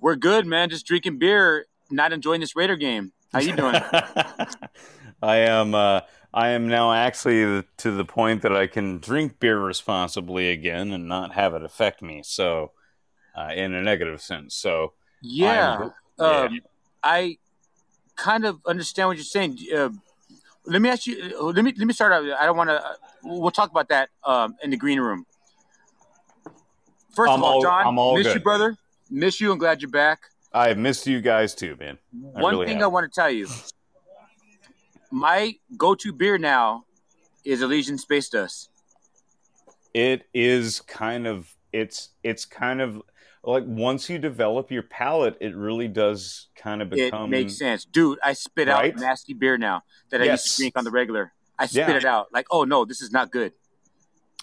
We're good, man. Just drinking beer, not enjoying this Raider game. How you doing? I am... Uh, I am now actually to the point that I can drink beer responsibly again and not have it affect me. So, uh, in a negative sense. So, yeah, yeah. Um, I kind of understand what you're saying. Uh, let me ask you. Let me let me start out. I don't want to. Uh, we'll talk about that um, in the green room. First I'm of all, all John, I'm all miss good. you, brother. Miss you. I'm glad you're back. I missed you guys too, man. I One really thing have. I want to tell you. My go-to beer now is Elysian Space Dust. It is kind of it's it's kind of like once you develop your palate, it really does kind of become. It makes sense, dude. I spit right? out nasty beer now that I yes. used to drink on the regular. I spit yeah. it out like, oh no, this is not good.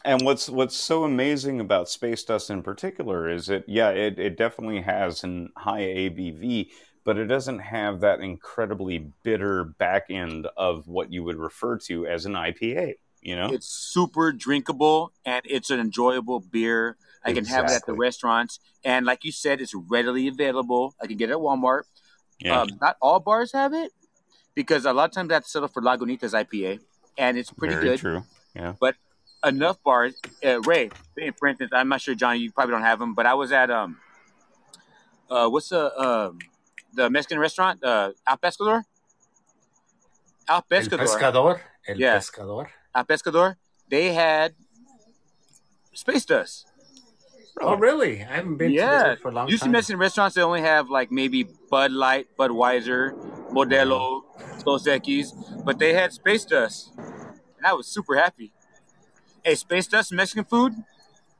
And what's what's so amazing about Space Dust in particular is it yeah it it definitely has an high A B V. But it doesn't have that incredibly bitter back end of what you would refer to as an I P A, you know? It's super drinkable, and it's an enjoyable beer. I exactly. can have it at the restaurants. And like you said, it's readily available. I can get it at Walmart. Yeah. Um, not all bars have it, because a lot of times I have to settle for Lagunitas I P A, and it's pretty Very good. Very true, yeah. But enough bars. Uh, Ray, for instance, I'm not sure, Johnny, you probably don't have them, but I was at, um, uh, what's the... Um, the Mexican restaurant, uh, Al Pescador. Al Pescador. El Pescador. El yeah. Pescador. Al Pescador. They had Space Dust. Oh, oh really? I haven't been yeah. to this for a long Usually time. Usually Mexican restaurants, they only have like maybe Bud Light, Budweiser, Modelo, Dos Equis. But they had Space Dust. And I was super happy. Hey, Space Dust, Mexican food?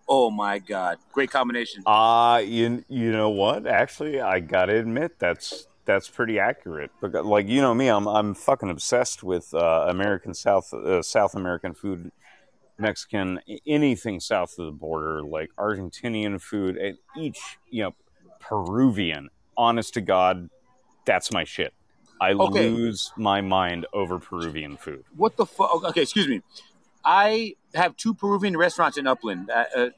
Oh my God! Great combination. Uh you you know what? Actually, I gotta admit that's that's pretty accurate. Because, like you know me, I'm I'm fucking obsessed with uh, American South uh, South American food, Mexican, anything south of the border, like Argentinian food, and each you know Peruvian. Honest to God, that's my shit. I okay. lose my mind over Peruvian food. What the fuck? Okay, excuse me. I have two Peruvian restaurants in Upland, uh, uh,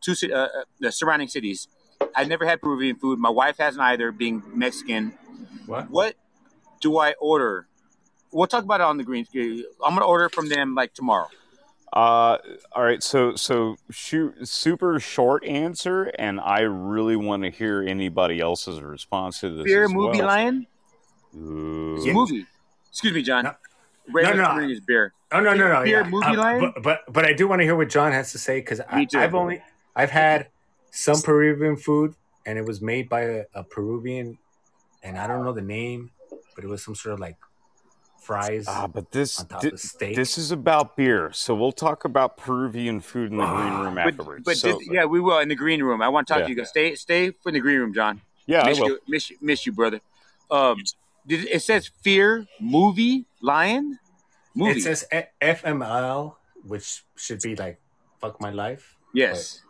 two uh, the surrounding cities. I've never had Peruvian food. My wife hasn't either, being Mexican. What? What do I order? We'll talk about it on the green screen. I'm gonna order from them like tomorrow. Uh, all right. So, so shoot, super short answer, and I really want to hear anybody else's response to this. Fear as Movie well. Lion. Ooh. It's a movie. Excuse me, John. No. No, no, no. Beer. Oh no, no, no. Beer yeah. movie um, line? But, but but I do want to hear what John has to say because I've only I've had some Peruvian food, and it was made by a, a Peruvian, and I don't know the name, but it was some sort of like fries. Ah, but this on top di- of steak. This is about beer, so we'll talk about Peruvian food in the green room but, afterwards. But so, did, yeah, we will in the green room. I want to talk yeah. to you guys. Stay, stay for the green room, John. Yeah, miss I will. You, miss, miss you, brother. Um, did, it says Fear Movie Lion. Movie. It says F M L, which should be like "Fuck My Life." Yes.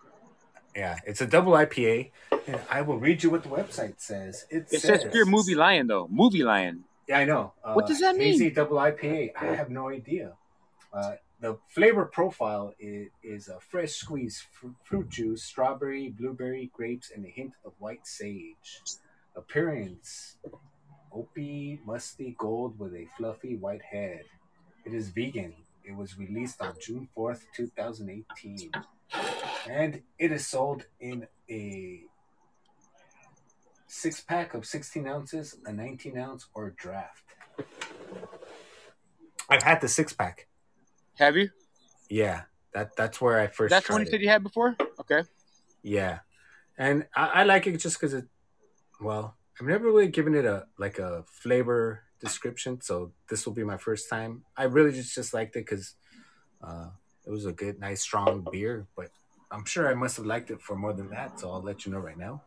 Yeah, it's a double I P A, and I will read you what the website says. It, it says, says Fear Movie Lion, though. Movie Lion. Yeah, I know. Uh, what does that mean? Hazy double I P A. I have no idea. Uh, the flavor profile is, is a fresh squeeze fr- fruit juice, strawberry, blueberry, grapes, and a hint of white sage. Appearance: opie, musty gold with a fluffy white head. It is vegan. It was released on June fourth, twenty eighteen. And it is sold in a six-pack of sixteen ounces, a nineteen-ounce, or draft. I've had the six-pack. Have you? Yeah. that That's where I first That's the one you said you had before? Okay. Yeah. And I, I like it just because it, well, I've never really given it a like a flavor description, so this will be my first time. I really just, just liked it because uh, it was a good, nice, strong beer, but I'm sure I must have liked it for more than that, so I'll let you know right now.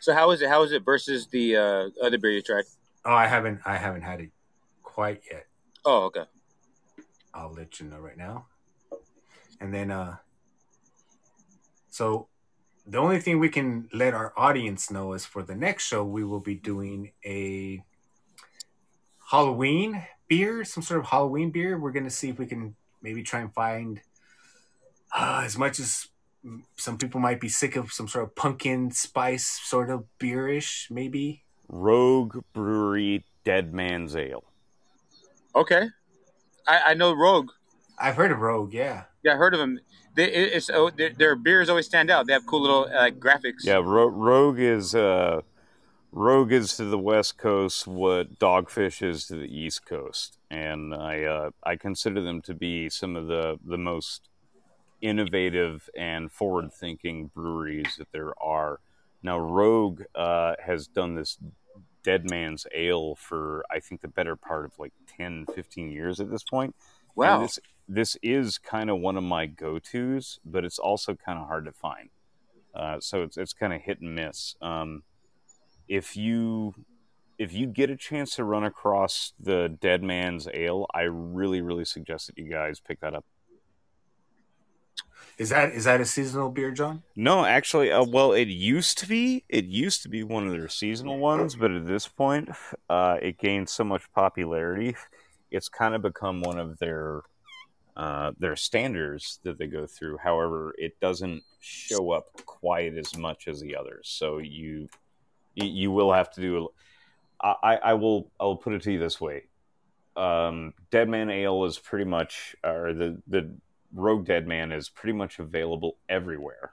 So how is it? How is it versus the uh, other beer you tried? Oh, I haven't, I haven't had it quite yet. Oh, okay. I'll let you know right now. And then, uh, so the only thing we can let our audience know is for the next show we will be doing a Halloween beer, some sort of Halloween beer. We're gonna see if we can maybe try and find uh, as much as. Some people might be sick of some sort of pumpkin spice sort of beerish, maybe. Rogue Brewery, Dead Man's Ale. Okay, I, I know Rogue. I've heard of Rogue, yeah. Yeah, I heard of them. They, it's oh, their, their beers always stand out. They have cool little uh, graphics. Yeah, Ro- Rogue is uh, Rogue is to the West Coast what Dogfish is to the East Coast, and I uh, I consider them to be some of the the most innovative and forward-thinking breweries that there are. Now, Rogue uh, has done this Dead Man's Ale for, I think, the better part of like ten, fifteen years at this point. Wow. And this, this is kind of one of my go-tos, but it's also kind of hard to find. Uh, so it's it's kind of hit and miss. Um, if you if you get a chance to run across the Dead Man's Ale, I really, really suggest that you guys pick that up. Is that is that a seasonal beer, John? No, actually, uh, well, it used to be. It used to be one of their seasonal ones, but at this point, uh, it gained so much popularity, it's kind of become one of their uh, their standards that they go through. However, it doesn't show up quite as much as the others, so you you will have to do. I I will I will put it to you this way: um, Dead Man Ale is pretty much or the the. Rogue Dead Man is pretty much available everywhere.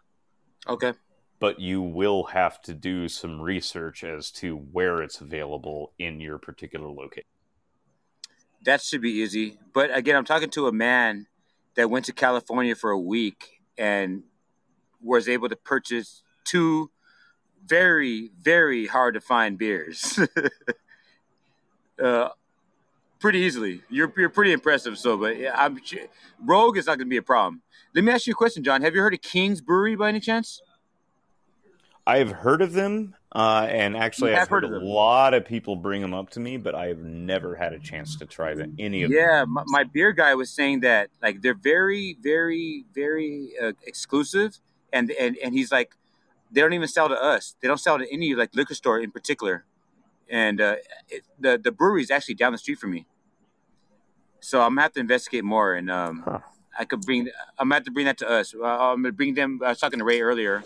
Okay. But you will have to do some research as to where it's available in your particular location. That should be easy. But again, I'm talking to a man that went to California for a week and was able to purchase two very, very hard to find beers. uh, Pretty easily. You're you're pretty impressive. So, but yeah, I'm Rogue is not going to be a problem. Let me ask you a question, John. Have you heard of King's Brewery by any chance? I've heard of them, uh, and actually, I've heard, heard a lot of people bring them up to me, but I've never had a chance to try them. Any of yeah, them. Yeah, my, my beer guy was saying that like they're very, very, very uh, exclusive, and and and he's like, they don't even sell to us. They don't sell to any like liquor store in particular, and uh, it, the the brewery is actually down the street from me. So I'm gonna have to investigate more, and um, huh. I could bring. I'm gonna have to bring that to us. Uh, I'm gonna bring them. I was talking to Ray earlier,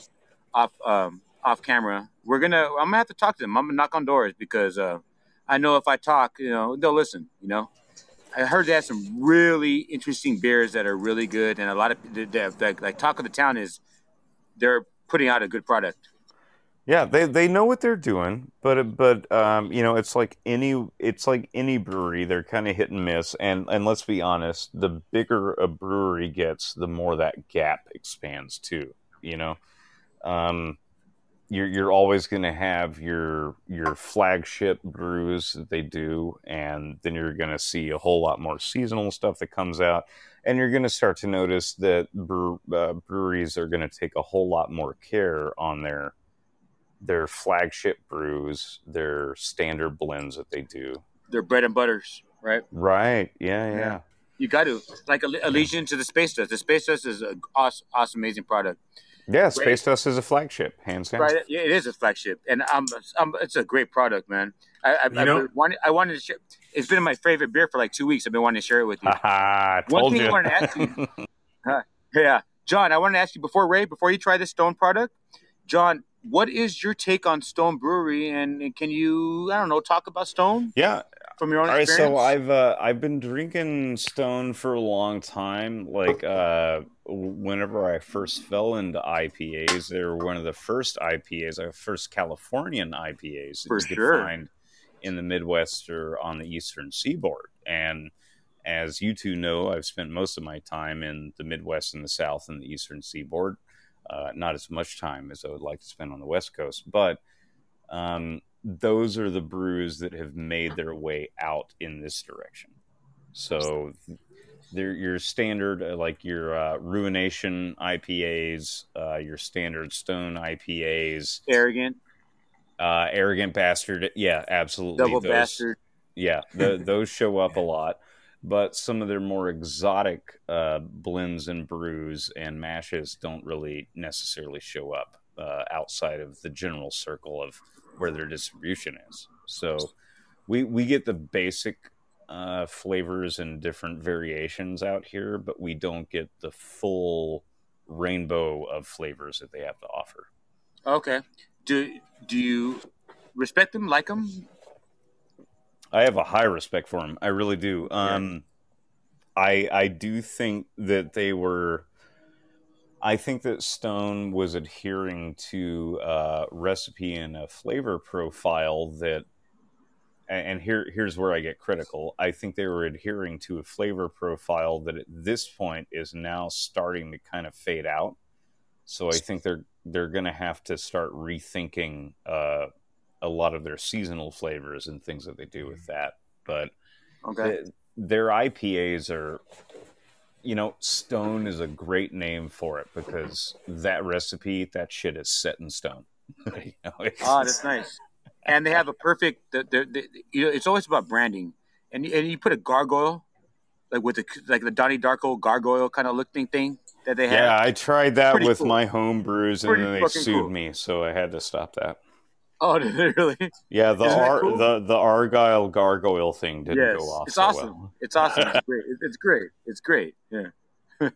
off um, off camera. We're gonna. I'm gonna have to talk to them. I'm gonna knock on doors because uh, I know if I talk, you know, they'll listen. You know, I heard they have some really interesting beers that are really good, and a lot of they, they, they, like talk of the town is they're putting out a good product. Yeah, they they know what they're doing, but but um, you know, it's like any it's like any brewery, they're kind of hit and miss, and and let's be honest, the bigger a brewery gets, the more that gap expands too. you know. Um, you're you're always going to have your your flagship brews that they do, and then you're going to see a whole lot more seasonal stuff that comes out, and you're going to start to notice that brew, uh, breweries are going to take a whole lot more care on their their flagship brews, their standard blends that they do, their bread and butters, right? Right. Yeah. Yeah. yeah. You got to like Elysian yeah. to the Space Dust. The Space Dust is an awesome, awesome, amazing product. Yeah, Space Dust is a flagship, hands down. Right, yeah, it is a flagship, and um, it's a great product, man. I, I, I know, wanted, I wanted to share. It's been my favorite beer for like two weeks. I've been wanting to share it with you. Aha, told One thing you. I wanted to ask you, uh, yeah, John. I wanted to ask you before Ray, before you try this Stone product, John. What is your take on Stone Brewery, and, and can you, I don't know, talk about Stone? Yeah, from your own All experience. All right, so I've uh, I've been drinking Stone for a long time. Like uh, whenever I first fell into I P As, they were one of the first I P As, our first Californian I P As that you sure. could find in the Midwest or on the Eastern Seaboard. And as you two know, I've spent most of my time in the Midwest and the South and the Eastern Seaboard. Uh, not as much time as I would like to spend on the West Coast, but um, those are the brews that have made their way out in this direction. So they're your standard, uh, like your uh, Ruination I P As, uh, your standard Stone I P As. Arrogant. Uh, Arrogant Bastard. Yeah, absolutely. Double those, Bastard. Yeah, the, those show up a lot. But some of their more exotic uh, blends and brews and mashes don't really necessarily show up uh, outside of the general circle of where their distribution is. So we we get the basic uh, flavors and different variations out here, but we don't get the full rainbow of flavors that they have to offer. Okay. Do, do you respect them, like them? I have a high respect for them. I really do. Um, yeah. I I do think that they were... I think that Stone was adhering to a recipe and a flavor profile that... And here here's where I get critical. I think they were adhering to a flavor profile that at this point is now starting to kind of fade out. So I think they're, they're going to have to start rethinking... Uh, a lot of their seasonal flavors and things that they do with that. But okay. th- their I P As are, you know, Stone is a great name for it because that recipe, that shit is set in stone. You know, oh, that's nice. And they have a perfect, they're, they're, they, you know, it's always about branding. And, and you put a gargoyle, like with the, like the Donnie Darko gargoyle kind of looking thing that they have. Yeah, I tried that Pretty with cool. my home brews and Pretty then they sued cool. me. So I had to stop that. Oh, did it really? Yeah, the Ar- cool? the the Argyle gargoyle thing didn't yes. go off. It's so awesome. Well. It's awesome. It's great. It's great. It's great. Yeah.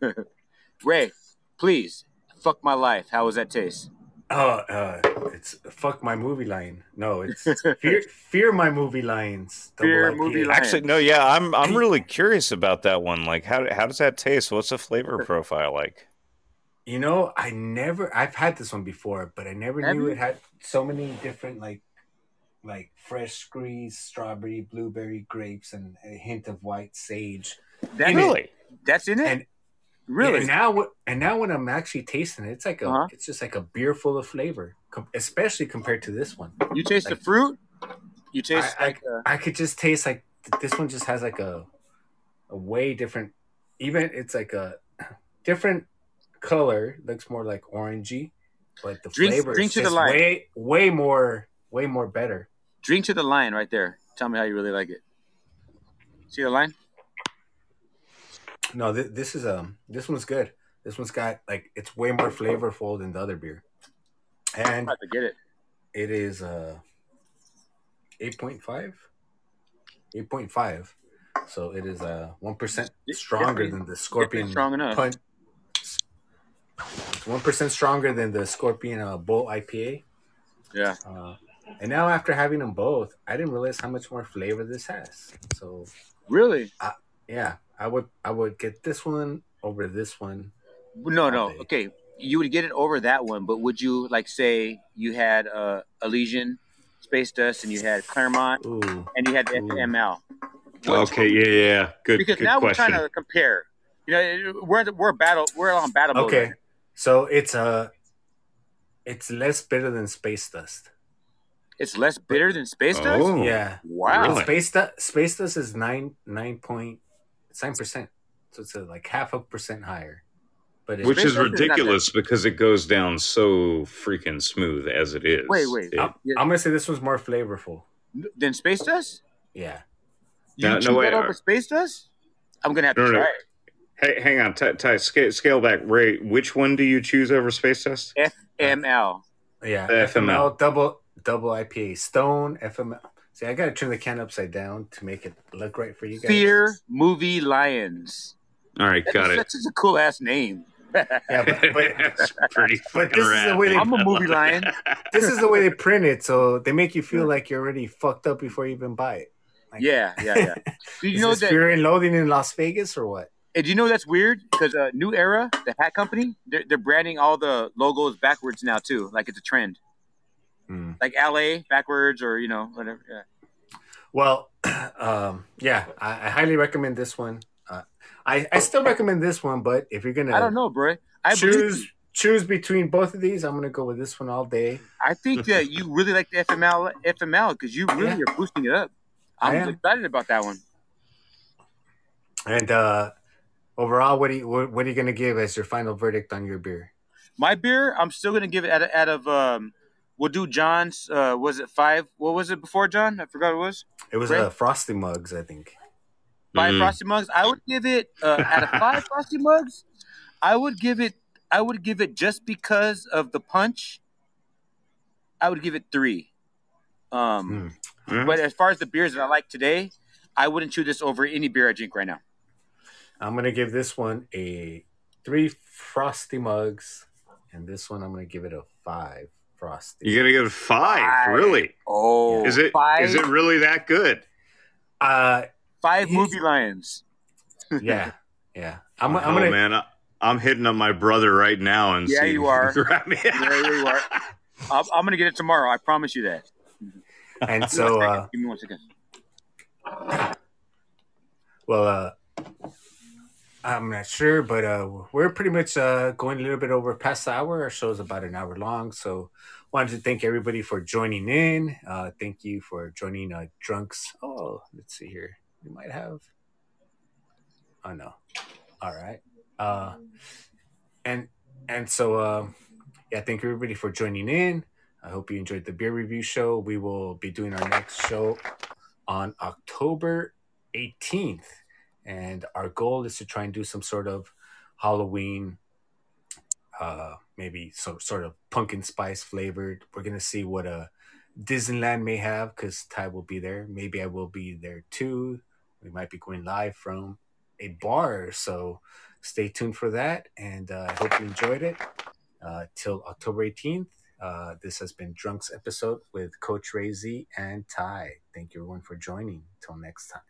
Ray, please, fuck my life. How was that taste? Oh, uh, it's fuck my movie line. No, it's fear, fear my movie lines. Fear movie lines. Actually, no. Yeah, I'm I'm really curious about that one. Like, how how does that taste? What's the flavor profile like? You know, I never... I've had this one before, but I never Have knew you? It had so many different, like, like fresh squeezed strawberry, blueberry, grapes, and a hint of white sage. That really? It. That's in it? And, really? And now, and now when I'm actually tasting it, it's like a, uh-huh. it's just like a beer full of flavor, especially compared to this one. You taste like, the fruit? You taste I, like... I, a... I could just taste, like, this one just has, like, a, a way different... Even, it's like a different... color looks more like orangey, but the drink, flavor drink is to the line. way, way more, way more better. Drink to the line right there. Tell me how you really like it. See the line? No, th- this is um, this one's good. This one's got like it's way more flavorful than the other beer. And I'm about to get it. It is uh, eight point five. Eight point five. So it is uh one percent stronger it's, it's, than the Scorpion. Strong enough. Punch. It's one percent stronger than the Scorpion uh, Bowl I P A. Yeah. Uh, and now after having them both, I didn't realize how much more flavor this has. So really? I, yeah. I would I would get this one over this one. No, no. Day. Okay. You would get it over that one, but would you, like, say you had uh, Elysian, Space Dust, and you had Claremont, Ooh. and you had the F M L? Okay, yeah, yeah. Good Because good now question. We're trying to compare. You know, we're, we're, battle, we're on battle mode. Okay. So it's a It's less bitter than Space Dust. It's less bitter than Space oh, Dust? Yeah. Wow. Really? Space, du- Space Dust is nine nine point nine percent. So it's a, like half a percent higher. But Which is ridiculous is because it goes down so freaking smooth as it is. Wait, wait. It, I'm, I'm going to say this one's more flavorful. Than Space Dust? Yeah. You no, no way. Over Space Dust? I'm going to have to no, try no. it. Hey, hang on, Ty, Ty scale, scale back. Ray, which one do you choose over Space Dust? F M L. Yeah, F M L. F M L double double I P A. Stone F M L. See, I got to turn the can upside down to make it look right for you guys. Fear Movie Lions. All right, that got is, it. That's a cool-ass name. Yeah, but, but, that's pretty but this rad. Is the way they, I'm a movie lion. This is the way they print it, so they make you feel like you're already fucked up before you even buy it. Like, yeah, yeah, yeah. Do you is know this that Fear and Loathing in Las Vegas or what? And do you know that's weird? Because uh, New Era, the hat company, they're, they're branding all the logos backwards now, too. Like, it's a trend. Mm. Like L A backwards or, you know, whatever. Yeah. Well, um, yeah, I, I highly recommend this one. Uh, I, I still recommend this one, but if you're going to... I don't know, bro. I choose choose between both of these, I'm going to go with this one all day. I think that you really like the F M L because you really yeah. are boosting it up. I'm excited about that one. And... uh Overall, what are you what are you gonna give as your final verdict on your beer? My beer, I'm still gonna give it out of, out of um, we'll do John's. Uh, was it five? What was it before John? I forgot what it was. It was uh, Frosty Mugs, I think. Five mm. Frosty Mugs. I would give it uh, out of five Frosty Mugs. I would give it. I would give it just because of the punch. I would give it three. Um, mm. Mm. But as far as the beers that I like today, I wouldn't chew this over any beer I drink right now. I'm going to give this one a three Frosty Mugs, and this one I'm going to give it a five Frosty. You're going to give it five, five? Really? Oh. Is it, five, is it really that good? Uh, five Movie Lions. Yeah, yeah. I'm, oh, I'm gonna, man. I, I'm hitting up my brother right now. And yeah, see you are. Yeah, you are. I'm, I'm going to get it tomorrow. I promise you that. And give so... Uh, give me one second. Well, uh... I'm not sure, but uh, we're pretty much uh, going a little bit over past the hour. Our show is about an hour long, so wanted to thank everybody for joining in. Uh, thank you for joining uh, Drunks. Oh, let's see here. We might have. Oh no. All right. Uh, and and so um, yeah, thank everybody for joining in. I hope you enjoyed the beer review show. We will be doing our next show on October eighteenth. And our goal is to try and do some sort of Halloween, uh, maybe some sort of pumpkin spice flavored. We're going to see what uh, Disneyland may have because Ty will be there. Maybe I will be there too. We might be going live from a bar. So stay tuned for that. And uh, I hope you enjoyed it. Uh, till October eighteenth, uh, this has been Drunk's episode with Coach Ray Z and Ty. Thank you everyone for joining. Till next time.